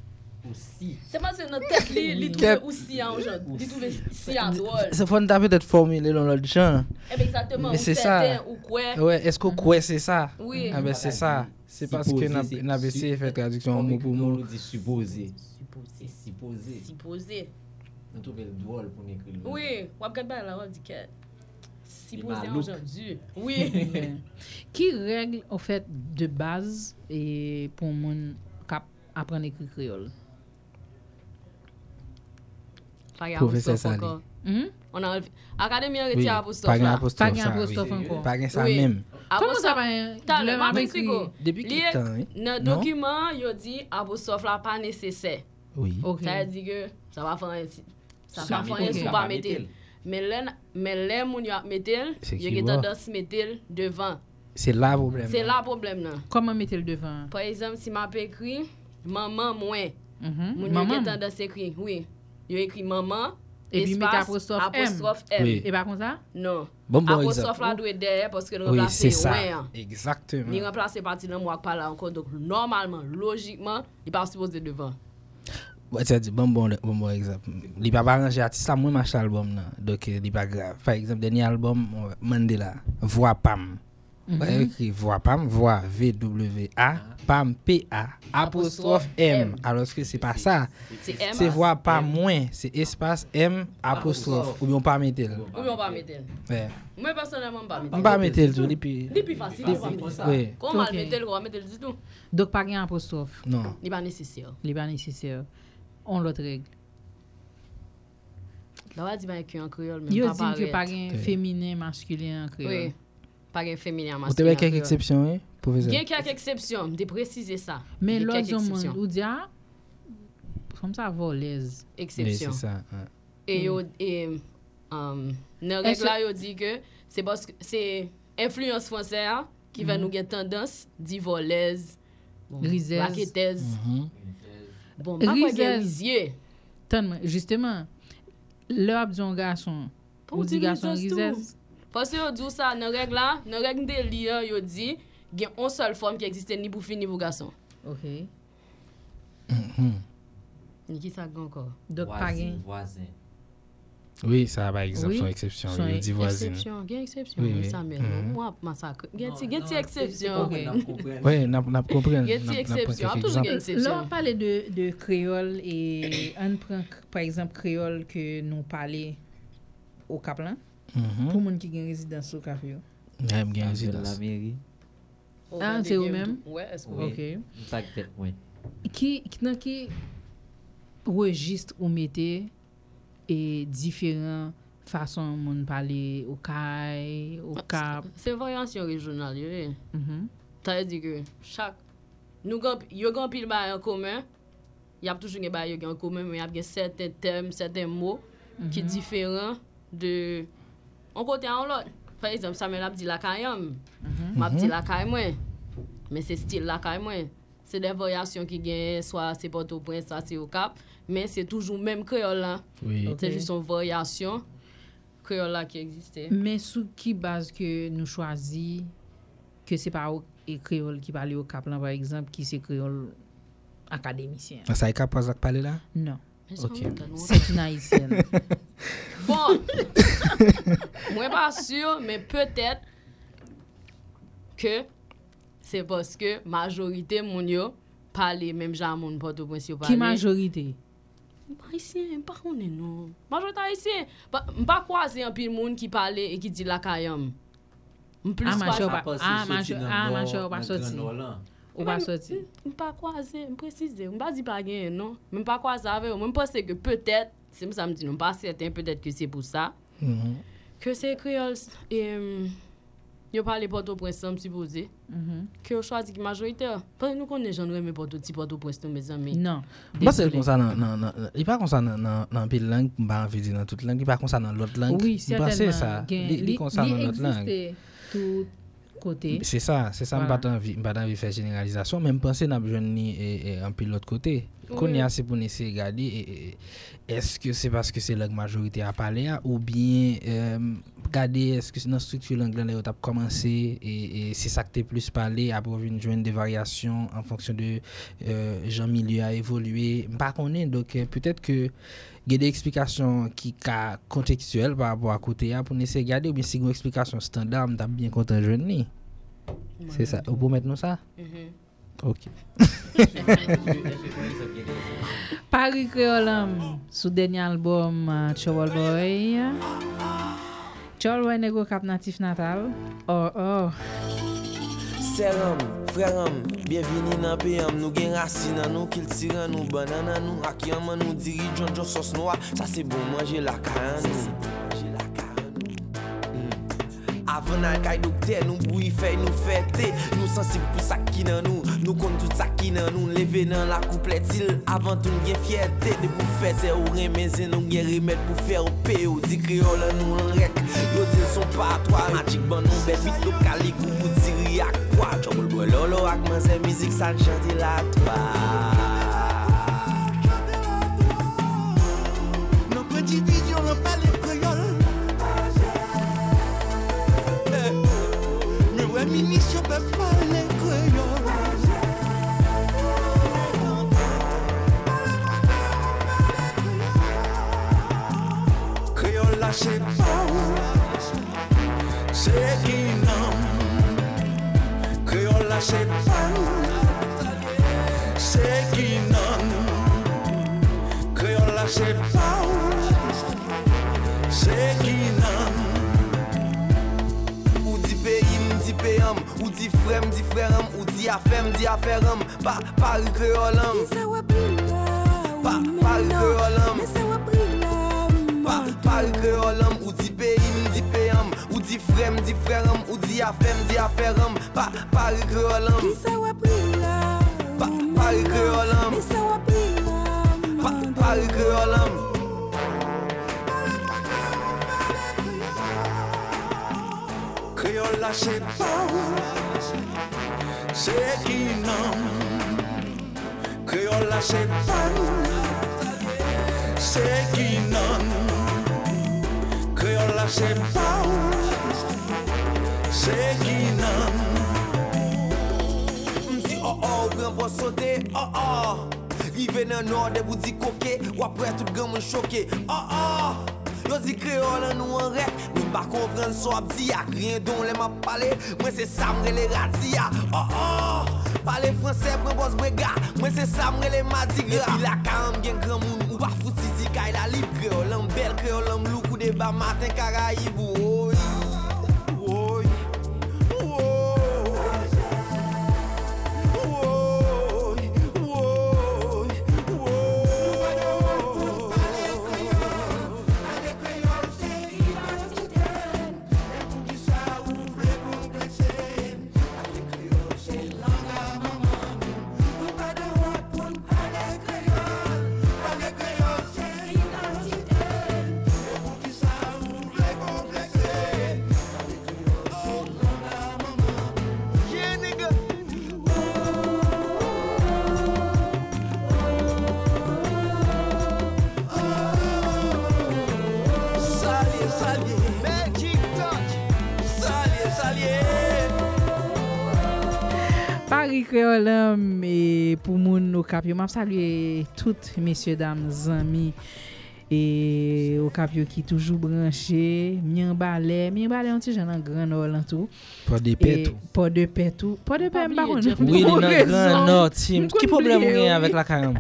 aussi. C'est parce que notre tête li trouve aussi en genre, li trouve si à drôle. C'est fond d'avoir d'être formulé dans l'autre genre. Exactement, c'est ça ou quoi. Ouais, est-ce que quoi c'est ça? Oui. Ah ben c'est ça. C'est parce que n'abc fait traduction mot pour mot dit supposé. On trouve le drôle pour écrire. Oui, on regarde pas là on dit que si posé aujourd'hui. Oui. Qui règle en fait de base et pour mon cap apprendre écrit créole. Professeur Sali. On a académie retire apostrophe encore. Pas ça même. Comment ça va le m'a écrit depuis quel temps le document il dit apostrophe là pas nécessaire. Oui. Ça dit que ça va faire ça va faire sous pas mettre. Mais là mon y a mettel, il y a tendance mettel devant. C'est là problème là. Comment mettel devant? Par exemple, si m'a écrit maman moins. Mon y a tendance écrit oui. Il écrit maman et puis mettre apostrophe M. Oui. Et pas comme ça? Non. Bon, apostrophe là doit être derrière parce que nous remplacer ouin. Exactement. Ni remplacer partie dans moi pas là encore, donc normalement, logiquement, il pas supposé devant. Ouais, ça dit bon exemple. Il pas arranger artiste là moi marche album là. Donc il pas grave. Par exemple, dernier album Mandela, voix pam. Mm-hmm. Écrit voix pam, voix V W A pam P A apostrophe M, alors que c'est pas ça, c'est voix pam moins, c'est espace M apostrophe, ou bien pas mettre, ouais, moi personnellement pas mettre tout, depuis facile comme ça, comment mettre du tout, donc pas gain apostrophe, non, il pas nécessaire on l'autre règle. Là va dire en créole, mais pas dit que pas gain féminin masculin en créole. Pas de féminin masculin. Vous avez quelques exceptions, professeur? Il y a quelques exceptions, je vais préciser ça. Mais l'autre monde, vous dites, comme ça, vous l'aise. Exception. Et vous dites que c'est parce que c'est influence française qui va nous donner tendance d'y volaise, raquettaise. Bon, pas quoi guérisier. Justement, l'heure d'un garçon, vous dites garçon risaise. Parce que on dit ça dans règle là, dans règle de lien, yo dit il y a une seule forme qui existe ni pour fille ni pour garçon. OK. Ni qui ça encore. Donc pas gain. Voisin. Oui, ça par exemple son exception, il dit voisin. Exception, gain exception, ça mais moi massacre. Gain exception. Oui, n'a comprendre. Gain exception, toujours gain exception. Là on parle de créole et on prend par exemple créole que nous parler au Cap-Lan. Pour moun qui gagne résidence au café. Même gagne résidence la mairie. Ah, c'est au même. Ouais, est-ce que OK. Pas tête, oui. Qui registre ou mettez et différents façon moun parler au Caille, au Cap. C'est variation régionale, oui. Ça veut dire que chaque nous gagne pile bail en commun. Il y a toujours gagne bail en commun, mais il y a gagne certains termes, certains mots qui différents de on côté en l'autre. Par exemple, ça me l'a dit la caillame. M'a dit la caille moins. Mais c'est style la caille moins. C'est des variations qui gagnent, soit c'est Port-au-Prince, soit c'est au Cap, mais c'est toujours même créole là. Oui. Okay. C'est juste une variation créole là qui existait. Mais sous qui base que nous choisis que c'est pas créole qui parle au Cap là par exemple, qui c'est créole académicien. Ça est capable de parler là? Non. Okay. C'est une haïtienne. Bon, moi pas sûr, mais peut-être que c'est parce que majorité moun yo parle même genre moun Port-au-Prince yo parle. Qui majorité? Haïtien, pas connait non. Majorité haïtien, pas croiser un pile moun qui parle et qui dit la kayam. Plus major pas sorti. Ou pas sorti. Pas croiser, préciser, on pas dit pas gain non, même pas croiser avec, même penser que peut-être c'est ça me dit non pas certain, peut-être que c'est pour ça que c'est créole et yo parler Port-au-Prince me supposé que on choisit qui majoritaire parce que nous connaît genre mais Port-au-Prince mes amis non pas c'est comme ça non il pas comme ça dans pile langue pas envie dire dans toute langue il pas comme ça dans l'autre langue oui c'est ça il comme ça dans l'autre langue tout côté c'est ça voilà. m'pas envie faire généralisation même penser n'a jeune ni et en pile l'autre côté connait assez pour essayer regarder est-ce que c'est parce que c'est la majorité à parler ou bien regarder est-ce que c'est dans structure l'anglais on t'a commencé et c'est ça que t'es plus parlé après venir joindre des variations en fonction de Jean milieu a évolué pas connait donc peut-être que il y a des explications qui sont contextuelles par rapport à côté pour essayer de garder ou bien si une explication standard on t'a bien content jeune ni c'est ça ou pour maintenant ça OK Paris Créolam sous dernier album Chowboy Nego Cap Natif Natal Selam, frèram, bienvenue dans PM, nous gen racine nous qu'il tire nous banana nous aki en nous dirige jonjo sauce noire, ça c'est bon manger la carne. Avant nan kay docteur nous bouy fait nous fêter, nous sensible pour ça qui dans nous, nous compte tout ça qui dans nous, lever dans la couplette il avant tout gen fierté de pour faire c'est au reméze nous gen remède pour faire au PO dit créole nous en rec, yo dit son pas toi magic ban nous baby localique ou diri ak quoi trouble boy lolo ak man c'est musique ça chante la toi. Non petit vision C'est guinan, créole c'est pas, c'est guinan, créole c'est pas, c'est guinan. Ou dit pays, m'dit payam, ou dit frère, m'dit frère, ou dit affaire, m'dit affaire, pas Paris créole, pas Paris créole, pas Paris créole, ou dit pays, m'dit payam. Di frem, di frèram, ou di afem, di afèram, pa pari kreolam. Ki sa wapri la? Pa pari kreolam. Ki sa wapri la? Pa pari kreolam. Kreol la se pa ou, se inan. Kreol la se pa ou, se inan. Kreol la se pa ou. C'est qui nan m'di oh oh, bran bo sote, oh oh. Rive nan nord, debout di koke, ou après tout grand moun choqué, oh oh. Yo di créole an nou en règle, moun pa comprendre so ap di a, rien don lè m'a parler, moi c'est ça m'rele radia, oh oh. Parler français bran boss brega, moi c'est ça m'rele madigra. Et puis la cam gen grand moun, ou pa fouti di kay la libre créole en belle créole en lou coup de bas matin Caraïbes. Oh Créolam et pour moun au Cap yo m'a saluer toutes messieurs dames amis et au Cap yo qui toujours branché mien balai anti gens en Grand Nord en tout pas de paix m'a pas oui dans Grand Nord team qui problème rien avec la caram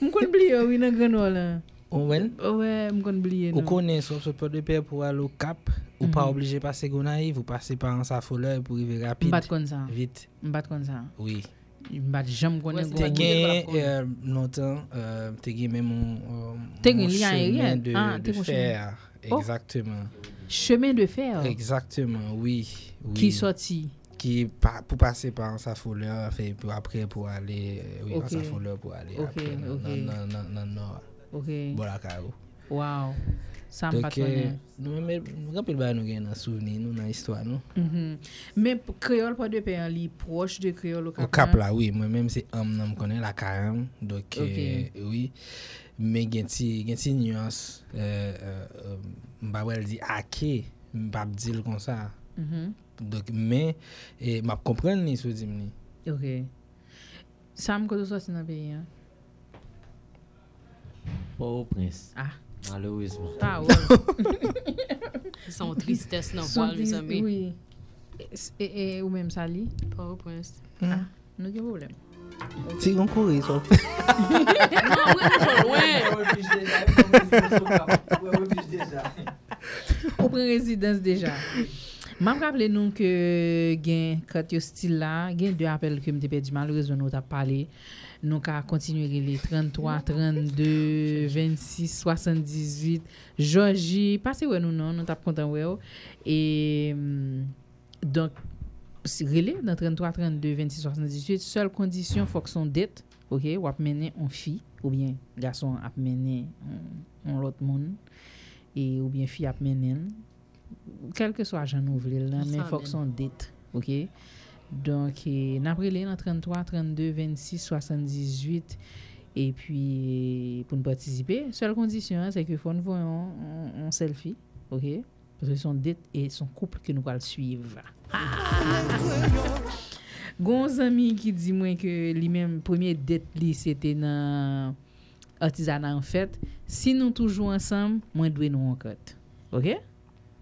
m'con oublier oui dans Grand Nord là ouais m'con oublier on connaît sauf pas de paix pour aller au Cap. Ou pas obligé passer Gonaïve, ou passer par en Safoleur pour arriver rapide. M'bat comme ça. Oui. M'bat jamais connait Gonaïve. T'es longtemps t'es même un chemin de fer. Exactement. Chemin de fer. Exactement, oui. Qui sorti qui pour passer par en Safoleur fait pour après pour aller en Safoleur pour aller après. Non. OK. Voilà carreau. Wow. Ça m'a passionné. Nous rappelle ba nous gagne un souvenir nous dans histoire nous. Mais créole pas de pain li proche de créole au Cap là oui, moi même c'est me connais la caram donc oui. Mais gagne ti nuance m'pa wel di aké, m'pa di le comme ça. Donc mais et m'a comprendre ni sou dim ni. OK. Ça me cause sorti dans pays hein. Port-au-Prince. Ah. Malheureusement. Ah ouais. Son tristesse non pas les amis. Oui. Et ou même Sali, Port-au-Prince. Ah, nous avons problème. C'est un courrier ça. Non, ouais, déjà. On prend résidence déjà. M'a rappelé nous que gain quand yo style là, gain deux appels que me perdu malheureusement nous t'a parlé. Nous ka continuer les 33 32 26 78 Georgie passez ouais nous t'a content ouais et donc relé dans 33 32 26 78 seule condition faut que son dette OK ou ap mener on fille ou bien garçon ap mener on l'autre monde et ou bien fille ap mener quel que soit Jean Nouvel là mais faut que son dette OK. Donc n'a brûlé dans 33 32 26 78 et puis pour nous participer seule condition c'est que faut nous voir un selfie OK parce que son date et son couple que nous va le suivre. Gon ami qui dit moi que lui-même premier date li c'était dans artisanat en fait, si nous toujours ensemble, moi doit nous rencontre. OK?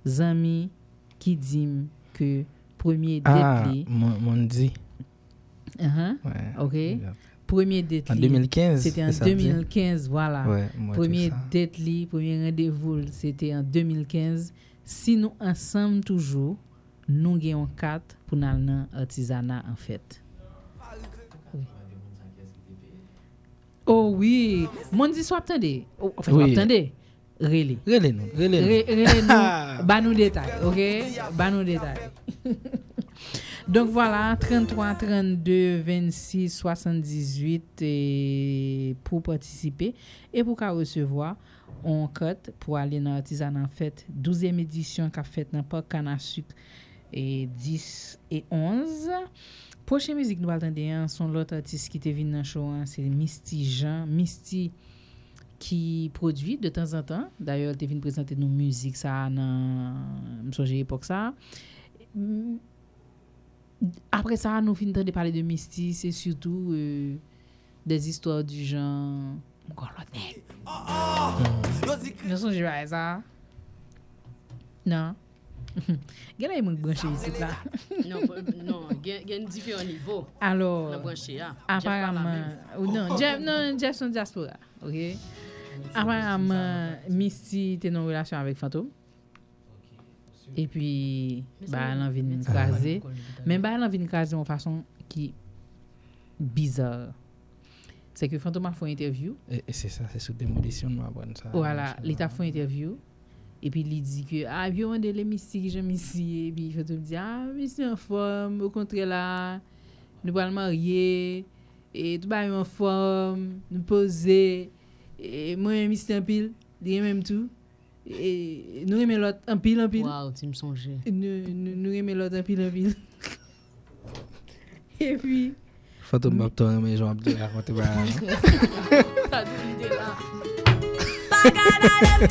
Zami qui dit que premier date mon dit. OK. Yeah. Premier date en 2015. C'était en 2015, voilà. Ouais, premier date li, premier rendez-vous, c'était en 2015. Si nous ensemble toujours, nous gagnons 4 pour nan artisanat en fait. Oh oui, mon dit soit attendez. Enfin attendez. Relez nous. Ba nous détail, OK? Ba nous détail. Donc voilà, 33 32 26 78 et pour participer et pour recevoir on cote pour aller dans artisanat en fête 12e édition qu'a fête dans parc Canasuc et 10 et 11. Prochaine musique nous attendons son l'autre artiste qui te vient dans show c'est Misty Jean, Misty qui produit de temps en temps. D'ailleurs, te vient présenter nos musiques ça dans songe époque ça. Après ça, nous finissons de parler de Misty, c'est surtout des histoires du genre... Je sens que je vais ça. Non. Quel est mon branché ici là? Non, il y a un différent niveau. Alors, apparemment... Non, Jeff son diaspora, OK? Apparemment, Misty était en relation avec Fantôme. Et puis elle vient nous craser mais elle vient nous craser en façon qui bizarre c'est que Fantôme a fait une interview et c'est ça c'est sous démolition moi bonne ça voilà il t'a fait une interview et puis il dit que ah vieux on de les mystiques j'aime ici et puis Fantôme dit ah mais c'est en forme au contraire là nous allons marier et tout va en forme nous poser et moi même c'est un pile rien même tout et nous aimons l'autre en pile. Waouh, tu me songes. Nous aimons l'autre en pile. Et puis. Fantôme Bapton, mais j'en ai raconté pas. T'as dû l'idée là. Bagarre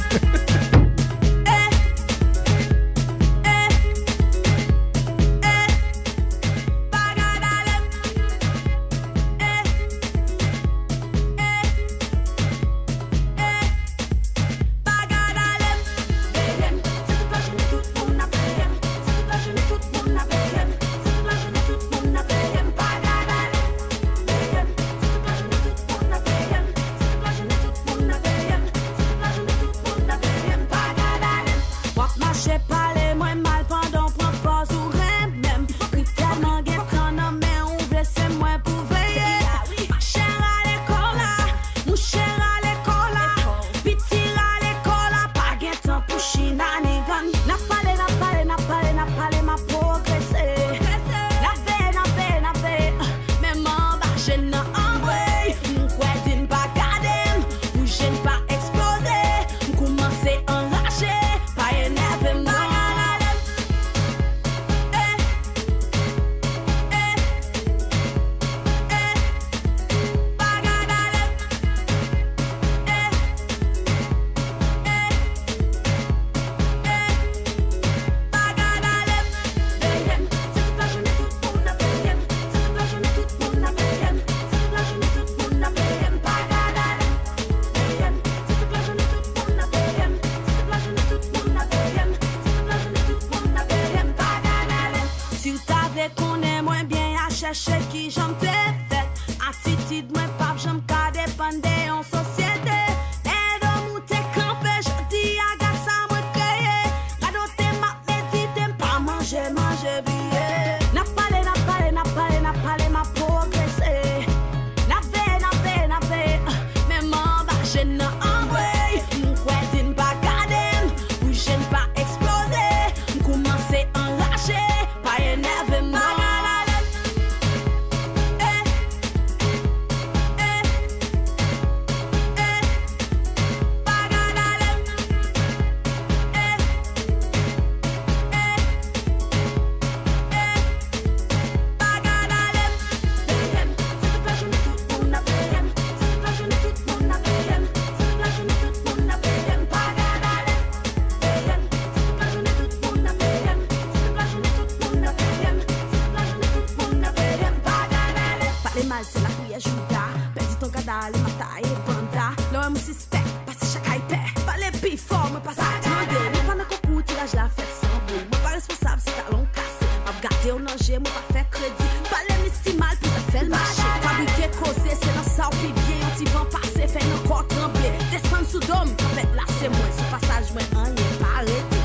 ou qui vient, un petit vent passé, fait nos corps trembler. Descendre sous dôme, mais là c'est moi, ce passage, moi, on n'est pas arrêté.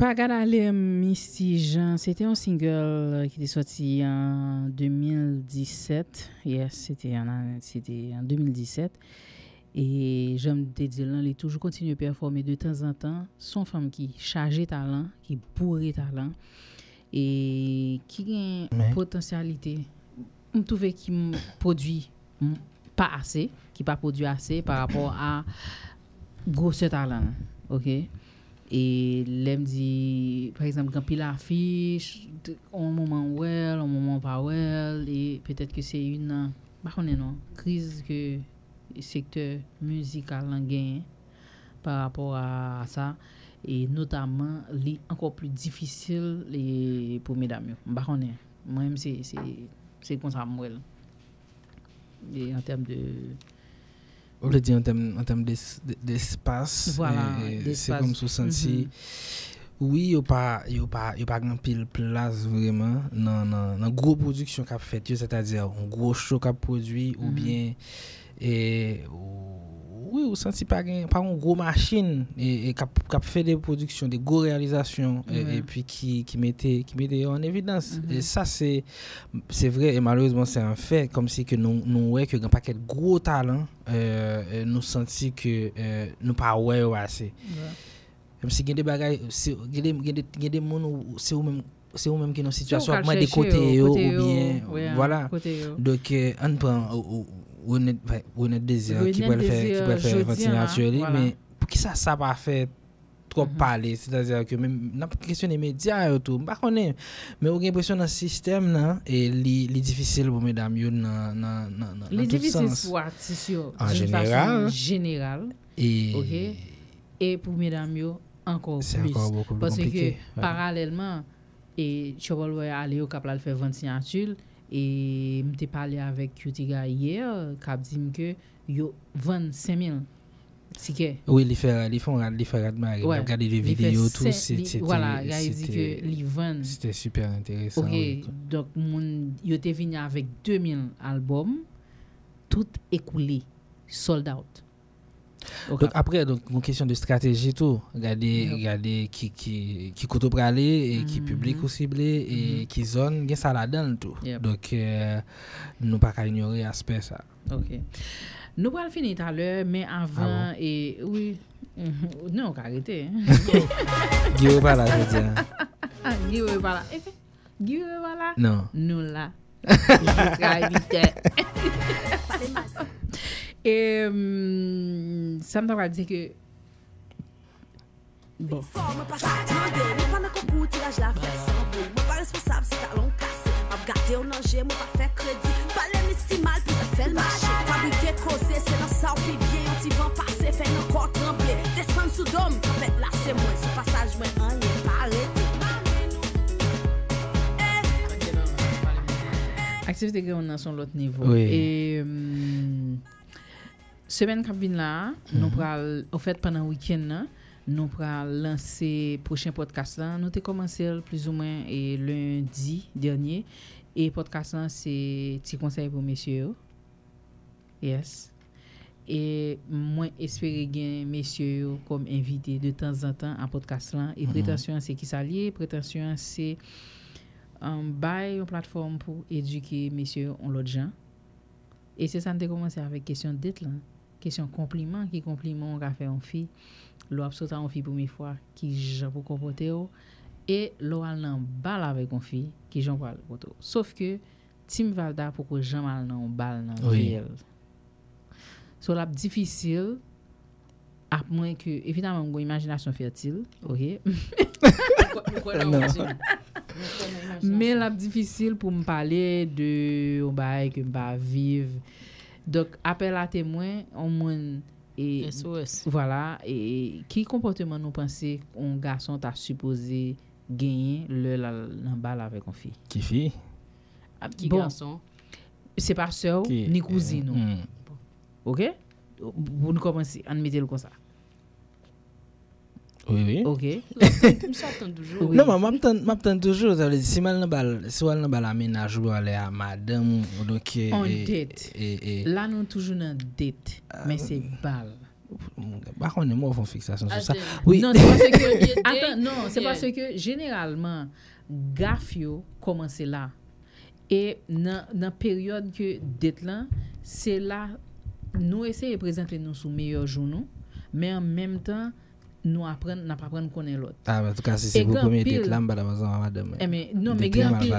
Pagadalem, ici Jean, c'était un single qui était sorti en 2017. Yes, c'était en 2017. Et j'aime te dire là, il toujours continue à performer de temps en temps. Son femme qui chargé talent, qui bourré talent et qui a potentialité. On trouve qui produit pas assez, qui pas produit assez par rapport à gros talent. OK? Et l'aime dit par exemple quand pile affiche un moment un moment pas well et peut-être que c'est une bah on est non crise que le secteur musical a gagné par rapport à ça et notamment li encore plus difficile les pour mesdames bah on est moi-même c'est comme ça moi et en termes de on le dit en termes d'espace, voilà, c'est comme se sentir oui y a pas grand pile place vraiment dans gros production qu'a fait c'est-à-dire un gros show qu'a produit ou bien et oui on sentit pas un gros machine et qu'a fait des productions des gros réalisations et puis qui mettait en évidence et ça c'est vrai et malheureusement c'est un fait comme si que nous ouais que grand paquet de gros talent nous sentit que nous pas ouais assez même si il y a des bagages il y a des monde c'est ou même qui dans situation moi des côtés ou bien voilà donc on prend on a désir qui peut faire continuer actuellement mais pour qui ça pas fait trop parler c'est-à-dire que même n'a question des médias et tout pas connaît mais on a l'impression dans système là et les difficile pour mesdames yo dans les difficile pour artistes en général et OK et pour mesdames yo encore plus parce que parallèlement et je vais aller au cap là faire 26 articles et m'était parlé avec Kutiga hier cap dit que yo 25,000 c'est que oui ils font marrer regarder les vidéos tout c'est voilà il dit que li vend c'était super intéressant OK oui. Donc moun yo était venu avec 2000 albums tout écoulé sold out. Okay. Donc après une question de stratégie tout regarder qui côté pour aller et qui public ou ciblé et qui zone gain ça là-dedans tout donc nous pas ignorer aspect ça. OK. Nous va finir tout à l'heure mais avant et oui non arrêtez. Guillaume pas là je dis. Guillaume pas là. Non. Nous là. Et ça me va dire que bon forme pas attendre mais pas notre coup tirage la fesse moi pas responsable c'est talon cassé m'a gardé au danger moi pas faire crédit pas les misti mal pour faire marcher fabriquer crosser c'est dans ça qui bien on t'y vend passer fait nos corps trembler descendre sous dôme fait là c'est moi ce passage moi on est pas arrêté. Activité que on a son l'autre niveau et semaine qui vient là nous pral au fait pendant week-end là nous pral lancer prochain podcast là nous t'ai commencé plus ou moins et lundi dernier et podcast là c'est petit conseil pour messieurs yes et moi espérer gain messieurs comme invité de temps en temps en podcast là et prétention c'est qui s'allier prétention c'est bail une plateforme pour éduquer messieurs on l'autre gens et c'est ça on t'ai commencé avec question dette là question compliment on va faire en fille l'on absente en fille première fois qui j'en pour comporter et l'on al en balle avec en fille qui j'en parle photo sauf que Tim Valda pour que j'en mal en balle dans réel so la difficile à moins que évidemment mon imagination fertile OK mais la difficile pour me parler de on bail que me pas vivre donc appel à témoin on Et SOS. Voilà. Et qui comportement nous pensez qu'un garçon t'a supposé gagner le balle avec une fille? Qui fille? Qui bon, garçon? C'est pas sœur ni cousine. OK? Vous nous commencez à mettre le comme ça. Oui, oui. OK. M'attend toujours. Non, maman m'attend toujours. Ça veut dire si mal dans balle ménage ou aller à madame donc et là nous toujours dans dette mais c'est balle. Bah on est mort en fixation sur ça. Oui. Non, c'est parce que attends, non, c'est parce que généralement Gafio commence là. Et dans la période que dette là, c'est là nous essayer de présenter nous sous meilleur journaux mais en même temps nous apprendre n'a pas apprendre connaître l'autre. Ah en tout cas si c'est vous premier date là madame madame. Mais non mais grand pile.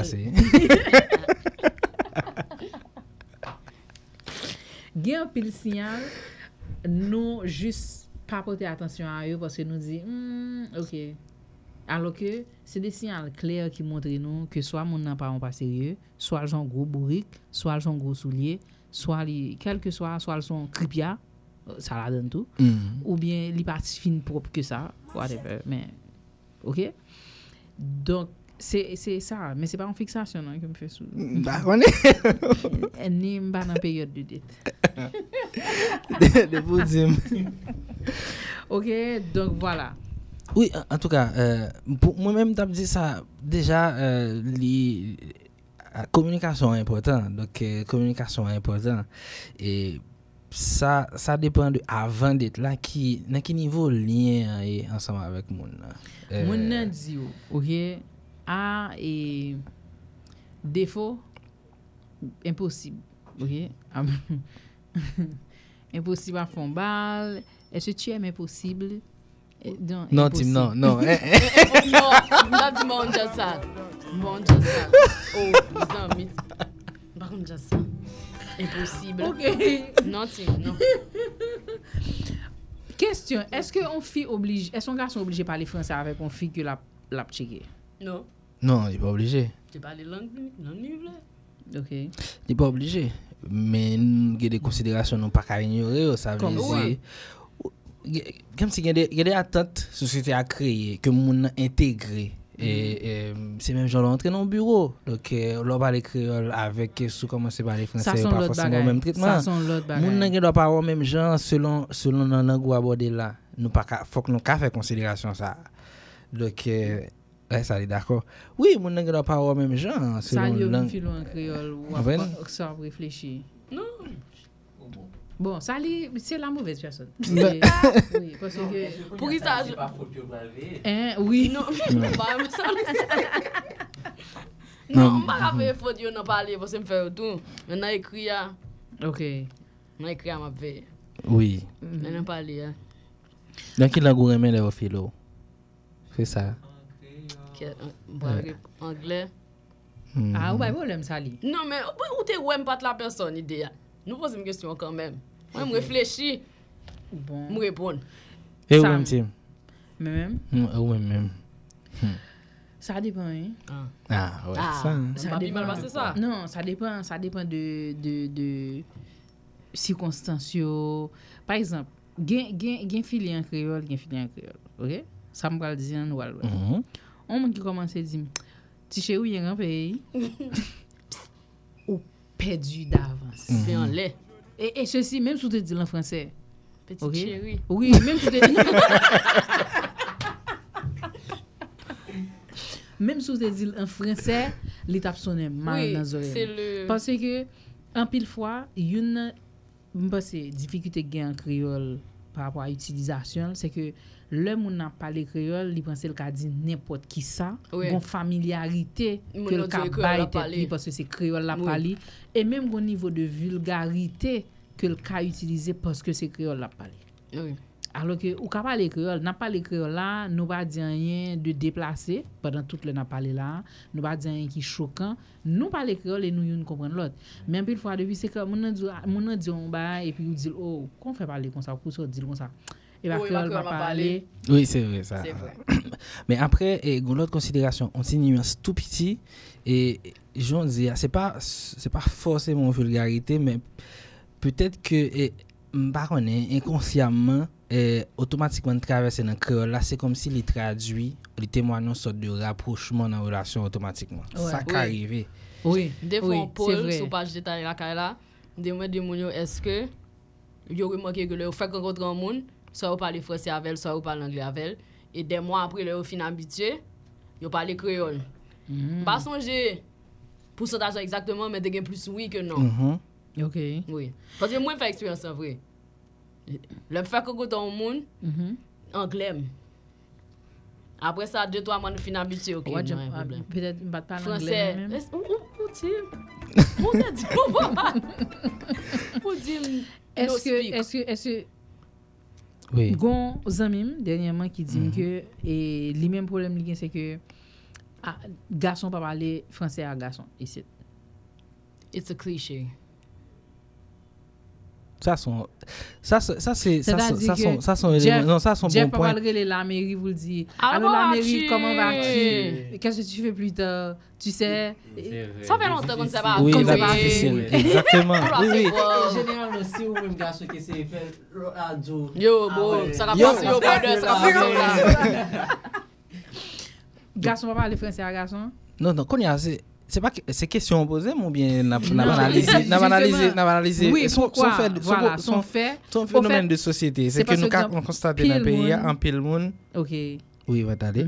Grand pile signal nous juste pas porter attention à eux parce que nous dit OK. Alors que c'est des signaux clairs qui montrent nous que soit mon n'a pas sérieux, soit j'en gros bourrique, soit j'en gros soulier, soit quel que soit le son cripia. Ça la donne tout ou bien les parties fines propres que ça whatever mais OK donc c'est ça mais c'est pas en fixation non que me fait sous bah on est ni pas dans période de dette de vous dire OK donc voilà oui en tout cas pour moi-même t'as dit ça déjà les communication est important donc communication est important et ça dépend de avant d'être là qui dans quel niveau lien et ensemble avec moun moun nan di OK a et défaut impossible OK impossible à fond balle est-ce que tu aimes impossible non Tim non not the monjasa oh non mais par contre ça impossible. OK. Non, c'est non. Question, est-ce que on fille oblige, est-ce qu'on garçon obligé parler français avec on fille que la checker? Non. Non, il est pas obligé. Tu parles langue non nuble. OK. Il est pas obligé, mais il y a des considérations non pas qu'à ignorer, ça veut dire comme si il y a des attentes société à créer que monde intégré. Et c'est même genre l'entrée dans le bureau donc l'on parle créole avec sous commencer par les français pas forcément même traitement moun nan doit pas avoir même genre selon nan langue abordé là nous pas faut que nous faire considération ça donc ça est d'accord oui moun nan doit pas avoir même genre selon langue ça en créole ou ça réfléchir non bon ça c'est la mauvaise personne oui parce que pour qui ça pas faut que braver hein oui non pas ça non pas faire faut dire non parler parce que me faire tout maintenant écrire OK moi écrire m'a fait oui maintenant parler donc il a gouré mais les philo c'est ça anglais ah ouais problème ça li non mais où t'es ouais pas la personne idéale. Nous posons une question quand même. Moi, je réfléchis. Bon. Je réponds. Et vous-même, Tim? Même? Vous-même. Ça dépend, hein? Ah, ouais. Ça dépend. Pas ça. Non, ça dépend de circonstances. Par exemple, gain fille en créole, OK? Ça me va le dire en oual. On m'a commence à dire, tu sais où il y a un pays? Perdu d'avance. C'est en lait. Et ceci, même si tu te dis en français. Petite okay? Chérie. Oui, même si tu te dis... même si tu te dis en français, l'étape sonne mal oui, dans les oreilles. C'est le... Parce que, en pile fois, il y a une difficulté qu'il y a en créole par rapport à l'utilisation, c'est que le monde n'a pas les créoles, il pense qu'il a dit n'importe qui ça, oui. Bon familiarité que le cabaye te parce que c'est créole la parler et même au niveau de vulgarité que le cas utilisé parce que c'est créole la parler. Oui. Alors que ou ka parler créole, n'a pas les créoles là, nous pas dire rien de déplacé pendant toute le n'a parler là, nous pas dire rien qui choquant, nous parler créole et nous comprendre l'autre. Mais une fois depuis c'est que mon dit on ba et puis on dit oh, qu'on fait parler comme ça, pour ça dit comme ça. Et oui, va parler. Oui, c'est vrai ça. C'est vrai. Mais après l'autre considération, on nuance tout petit et j'en dis c'est pas forcément vulgarité mais peut-être que m'pas connais inconsciemment automatiquement traverser dans créole là, c'est comme si il traduit, il témoigne une sorte de rapprochement dans relation automatiquement. Ouais. Ça qui arrive. Oui, des fois on pose sur page détail la caille là, demande de mon est-ce que yo remarqué que le fait rencontrer un monde, soit on parle français avec, soit on parle anglais avec, et des mois après le fin habitué, yo parle créole. Pas songer pourcentage exactement, mais t'es plus oui que non. OK. Oui. Parce que moi j'ai fait expérience en vrai. Le fait que rencontrer un monde anglais. Après ça 2-3 mois nous fin habitué OK. Peut-être pas parler français. Est-ce que oui. Gon zamim dernièrement qui dit que et les mêmes problèmes li gen c'est que garçon pas parler français à garçon ici. It's a cliché. Ça sont éléments non ça sont bons points. J'ai pas parlé la mairie vous le dit. Alors la mairie comment vas-tu? Qu'est-ce que tu fais plus tard? Tu sais ça fait longtemps qu'on ne sait pas comme ça va difficile. Exactement. Oui. Généralement aussi ou même garçon qui s'est fait radio. Yo bon ça va passer au border ça va. Garçon va parler français à garçon? Non qu'on y a c'est pas que c'est question posée mon bien n'a analysé oui, son phénomène de société c'est que nous constatons dans le pays en pile monde OK oui va t'aller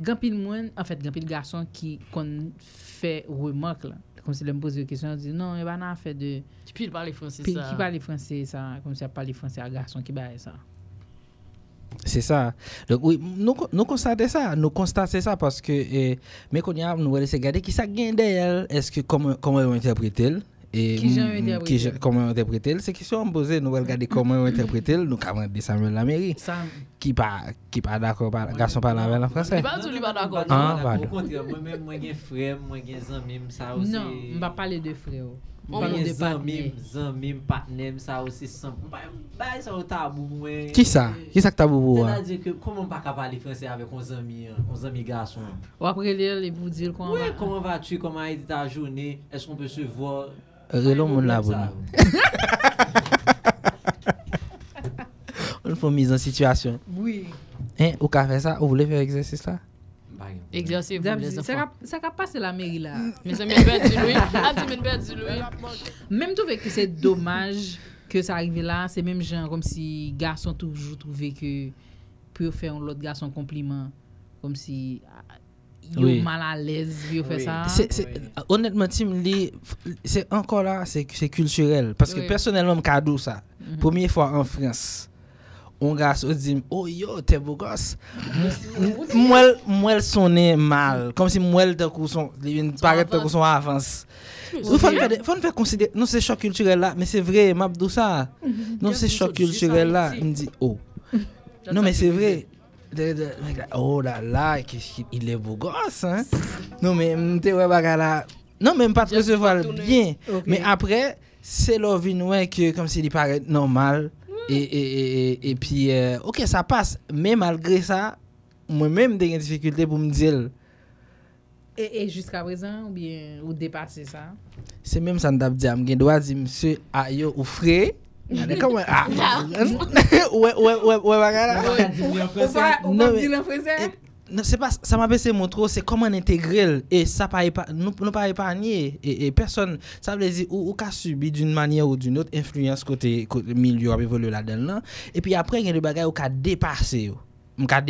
grand pile monde en fait grand pile garçon qui qu'on fait remarque là comme si le me pose une question dit non il va pas faire de puis il parle français ça qui parle français ça comme ça parle français à garçon qui baille ça c'est ça donc oui nous constatons ça parce que mais qu'on y a nous allons regarder qui ça gagne d'elle est-ce que comment on interprète et comment on interprète c'est question posée nous allons regarder comment on interprète nous comment de Samuel la mairie qui pas d'accord par garçon parle avec la français il pas d'accord au contraire moi même moi j'ai frère moi j'ai amis ça aussi non on va parler de frère on des amis partenaires ça aussi sans pas ça au tabou moi qui ça tabou c'est-à-dire que comment pas parler français avec nos amis garçons ou après les vous dire comment comment vas-tu comment a été ta journée est-ce qu'on peut se voir relon mon la bonne on fait mise en situation oui hein au café ça vous voulez faire exercice là exercice ça va passer la mairie là mes amis perdu lui même trouver que c'est dommage que ça arrive là c'est même genre comme si garçon toujours trouver que pour faire l'autre garçon compliment comme si il mal à l'aise il fait ça c'est honnêtement Tim Lee c'est encore là c'est culturel parce que personnellement cadeau ça première fois en France on garçon dit oh yo t'es beau gosse moi sonné mal comme si moi le coup son il paraît que son avance faut faire considérer non c'est choc culturel là mais c'est vrai m'abdou ça non c'est choc culturel là il me dit oh non mais c'est vrai oh là là il est beau gosse hein non mais t'es ouais bagala non même pas recevoir bien mais après c'est l'ovinois que comme s'il paraît normal et puis OK ça passe mais malgré ça moi même des difficultés pour me dire et jusqu'à présent ou bien ou dépasser ça c'est même ça n't'a dit me doit dire monsieur ayo ou frère ouais non c'est pas ça m'a baissé mon trop c'est comment intégrer et ça pas nous pas épargner et personne ça veut dire ou qu'a subi d'une manière ou d'une autre influence côté milieu évoluer là-dedans et puis après il y a des bagages ou qu'a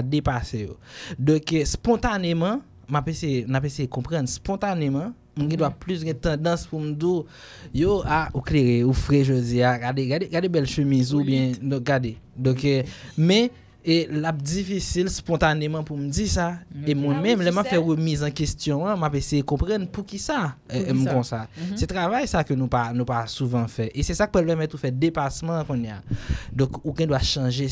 dépasser donc spontanément m'a baissé comprendre spontanément on doit plus une tendance pour me dire yo a ou clairé ou frais jodi a regardez belle chemise ou bien regardez donc mais et la difficile spontanément pour me dire ça et moi même m'a fait remise en question m'a essayé comprendre pour qui ça me comme ça c'est travail ça que nous pas souvent fait et c'est ça que problème tout fait dépassement qu'on y a donc aucun doit changer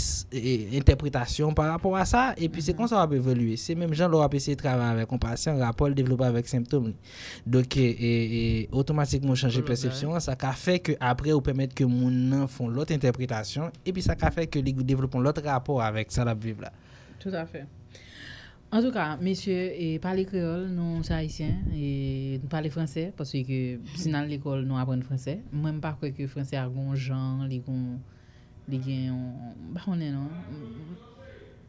interprétation par rapport à ça et puis c'est comme ça va évoluer c'est même gens leur essayer travailler avec compassion rapport développer avec symptômes donc et automatiquement changer perception ça qu'a fait que après ou permettre que mon font l'autre interprétation et puis ça qu'a fait que les développons l'autre rapport avec ça la Bible là. Tout à fait. En tout cas, messieurs, et parler créole, nous sommes haïtiens et nous parlons français parce que si dans l'école nous apprenons français, moi je ne crois pas que français a un genre,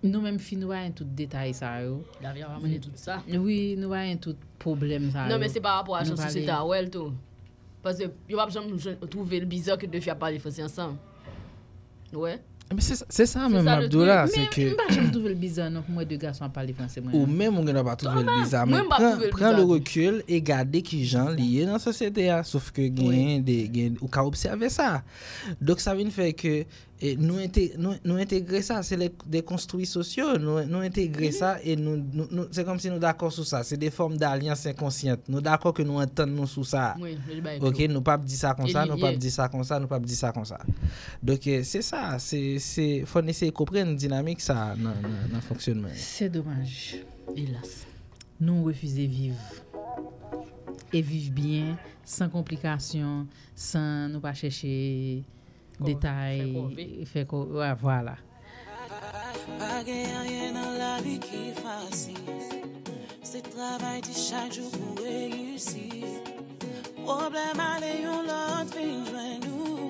nous même fin nous voyons tout détail ça yo. La vie a ramené tout ça. Oui, nous voyons tout problème ça. Non mais c'est par rapport à la société à elle tout. Parce que il va jamais trouver le bizarre que deux filles parlent français ensemble. Ouais. Mais c'est ça même Abdoula, c'est que moi je trouve le bizarre donc moi deux garçons parler français moi. Ou même on n'a pas trouvé le bizarre mais prend le recul et garder qui gens liés dans la société sauf que gagne des ou qu'a observer ça. Donc ça vient faire que nous intégrer ça c'est des construits sociaux nous intégrer ça et nous c'est comme si nous d'accord sur ça, c'est des formes d'alliance inconsciente. Nous d'accord que nous entendons sur ça. Oui, OK, nous pas dire ça comme ça, nous pas dire ça comme ça, nous pas dire ça comme ça. Donc c'est ça, c'est faut essayer de comprendre dynamique ça dans fonctionnement. C'est dommage, hélas. Nous refuser vivre et vivre bien sans complications, sans nous pas chercher détails, fait voilà. Pas rien dans la vie qui facile. C'est travail de chaque jour pour réussir. Problème aller on l'autre fin nous.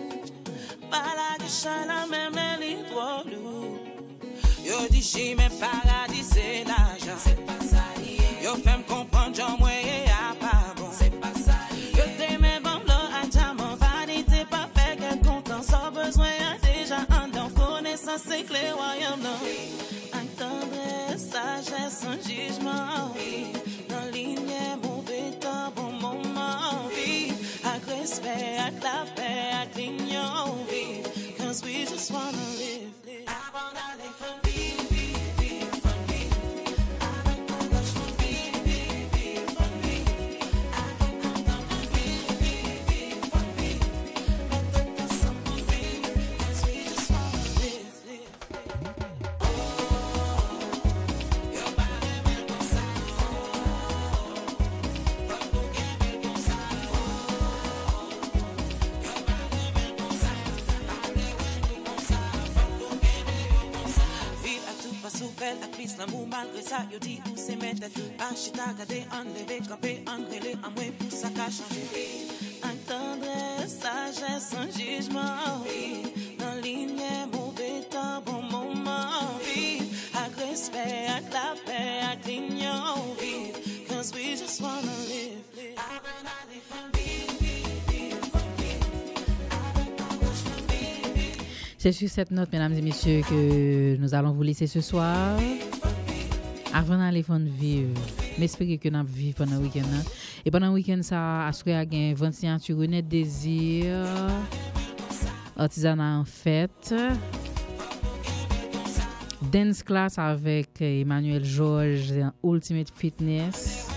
Pas la guichane la même elle trop lourd. Yo dit j'ai mes paradis c'est l'argent. C'est pas ça lié. Yo fait me comprendre j'en moyen à pas bon. C'est pas ça lié. Yo t'es mes bons blocs à diamant vanité pas fait qu'un content sans besoin déjà en dans connaissance c'est clair royaume non. Attendre sagesse sans jugement. Dans lumière mauvais temps bon moment. Respect, I clap back, I clean your own beat. Cause we just wanna live. I wanna live for me. La crise, l'amour malgré ça, yo dit où c'est mettre pas chita, garder, enlever, camper, engrêler, en moins pour ça qu'a changé. Entendre sagesse sans jugement, dans lumière, mauvais temps, bon moment, vivre, avec respect, avec la paix, avec l'union, vivre, cause we just wanna live, live. I wanna live for me. C'est sur cette note, mesdames et messieurs, que nous allons vous laisser ce soir. Avant d'aller vivre, j'espère que nous vivons pendant le week-end. Et pendant le week-end, ça a souhaité à gagner 21 sur René Désir, artisanat en fête, dance class avec Emmanuel Georges, Ultimate Fitness.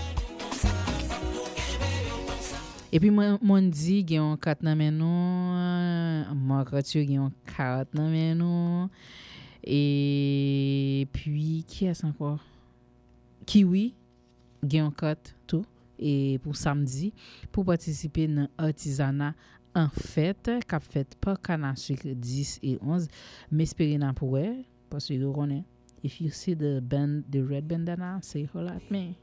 Et puis moi dit qu'il y a un carte dans nous, Marc-Arthur il y a un carte dans nous. Et puis qui est-ce encore? Kiwi il y a un carte tout et pour samedi pour participer dans artisanat en fête qu'a fait par Canal Sucre 10 et 11 mais espérer n'a pour parce que on est if you see the band the red bandana say hello at me.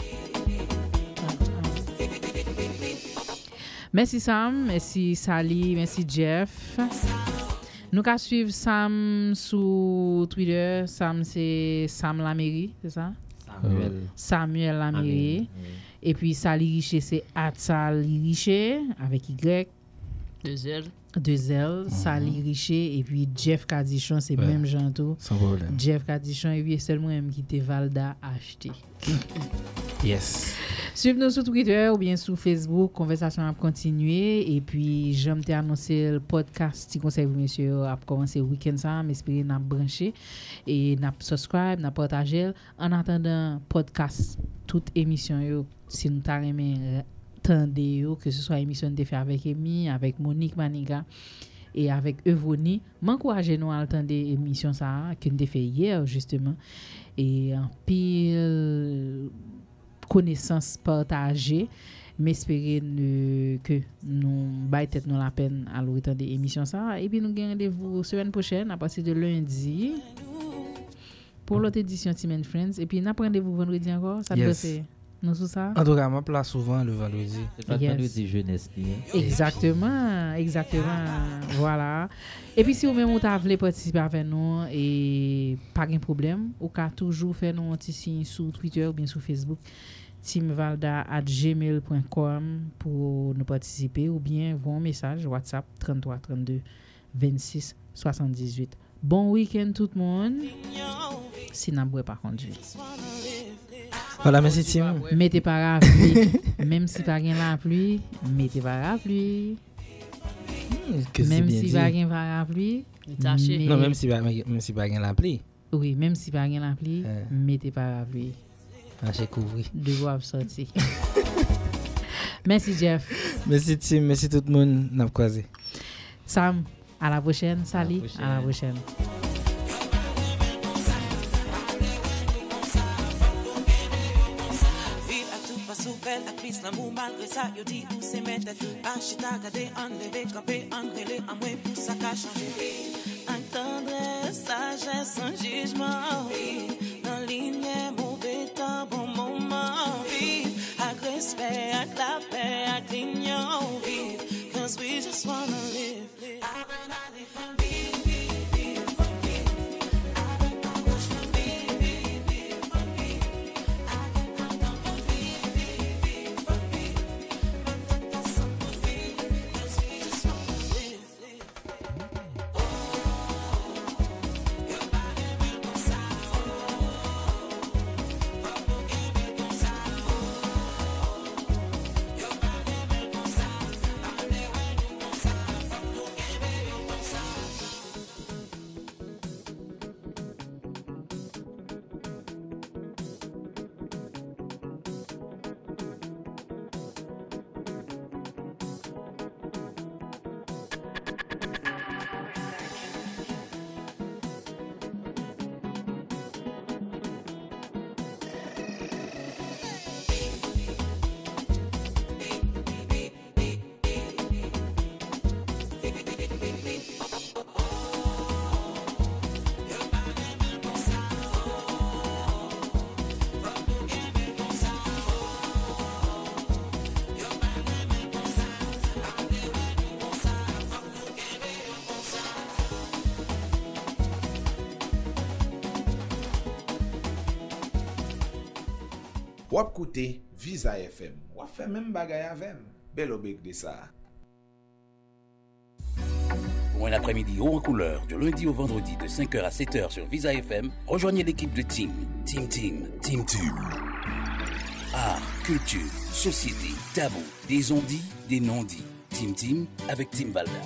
Merci Sam, merci Sally, merci Jeff. Nous ka suivre Sam sur Twitter, Sam c'est Sam Laméry, c'est ça? Samuel Laméry. Et puis Sally Richer c'est @SallyRicher avec Y. Deux L, Sally Richer et puis Jeff Cadichon c'est même genre tout. Sans problème. Jeff Cadichon et puis seulement même qui te Valda acheté. Yes. Suivez-nous sur Twitter ou bien sur Facebook, conversation a continuer et puis j'aime te annoncer le podcast qui conseille monsieur à commencer le week-end ça, m'espérer n'a brancher et n'a subscribe, n'a partager en attendant podcast toute émission yo si nous t'a aimé tendez yo que ce soit émission de faire avec Emi, avec Monique Maniga et avec Evoni, m'encourager nous à entendre émission ça que nous fait hier justement et en pile connaissance partagée m'espérer que nous baille tête nous la peine à l'autant des émissions ça et puis nous gain rendez-vous semaine prochaine à partir de lundi pour l'autre édition Team and Friends. Et puis, nous prenons rendez-vous vendredi encore. Ça yes. Te passe nous sous ça? En tout cas, ma place souvent le vendredi. C'est pas le vendredi jeunesse. Exactement. Exactement. Voilà. Et puis, si vous-même vous voulez participer avec nous et pas de problème, vous pouvez toujours faire nous un petit signe sur Twitter ou bien sur Facebook. teamvalda@gmail.com pour nous participer ou bien vos messages WhatsApp 33 32 26 78. Bon week-end tout le monde. Si n'a pas conduit. Voilà, merci Tim. Mettez pas parapluie. Même si pas gain la pluie, mettez parapluie. Même si pas gain parapluie, tâchez. Non, même si pas gain la pluie. Oui, même si pas gain la pluie, mettez parapluie. J'ai couvert. Devoir sortir. Merci Jeff. Merci Tim. Merci tout le monde. N'a croisé. Sam, à la prochaine. Sally, à la prochaine. La mou malgré ça, yo dit où c'est mettre Achita, garder, enlever, camper, engrêler, à moins pour ça qu'a changé. Attendre, sagesse, un jugement. Dans ligne, mauvais temps, bon moment. Avec respect, avec la paix, avec l'union. Cause we just wanna live. Wap koute Visa FM. Wap fè mèm bagay avèm. Bel obèk de sa. Pour un après-midi haut en couleur, du lundi au vendredi de 5h à 7h sur Visa FM, rejoignez l'équipe de Team. Art, culture, société, tabou, des on-dits, des non-dits. Team avec Team Valda.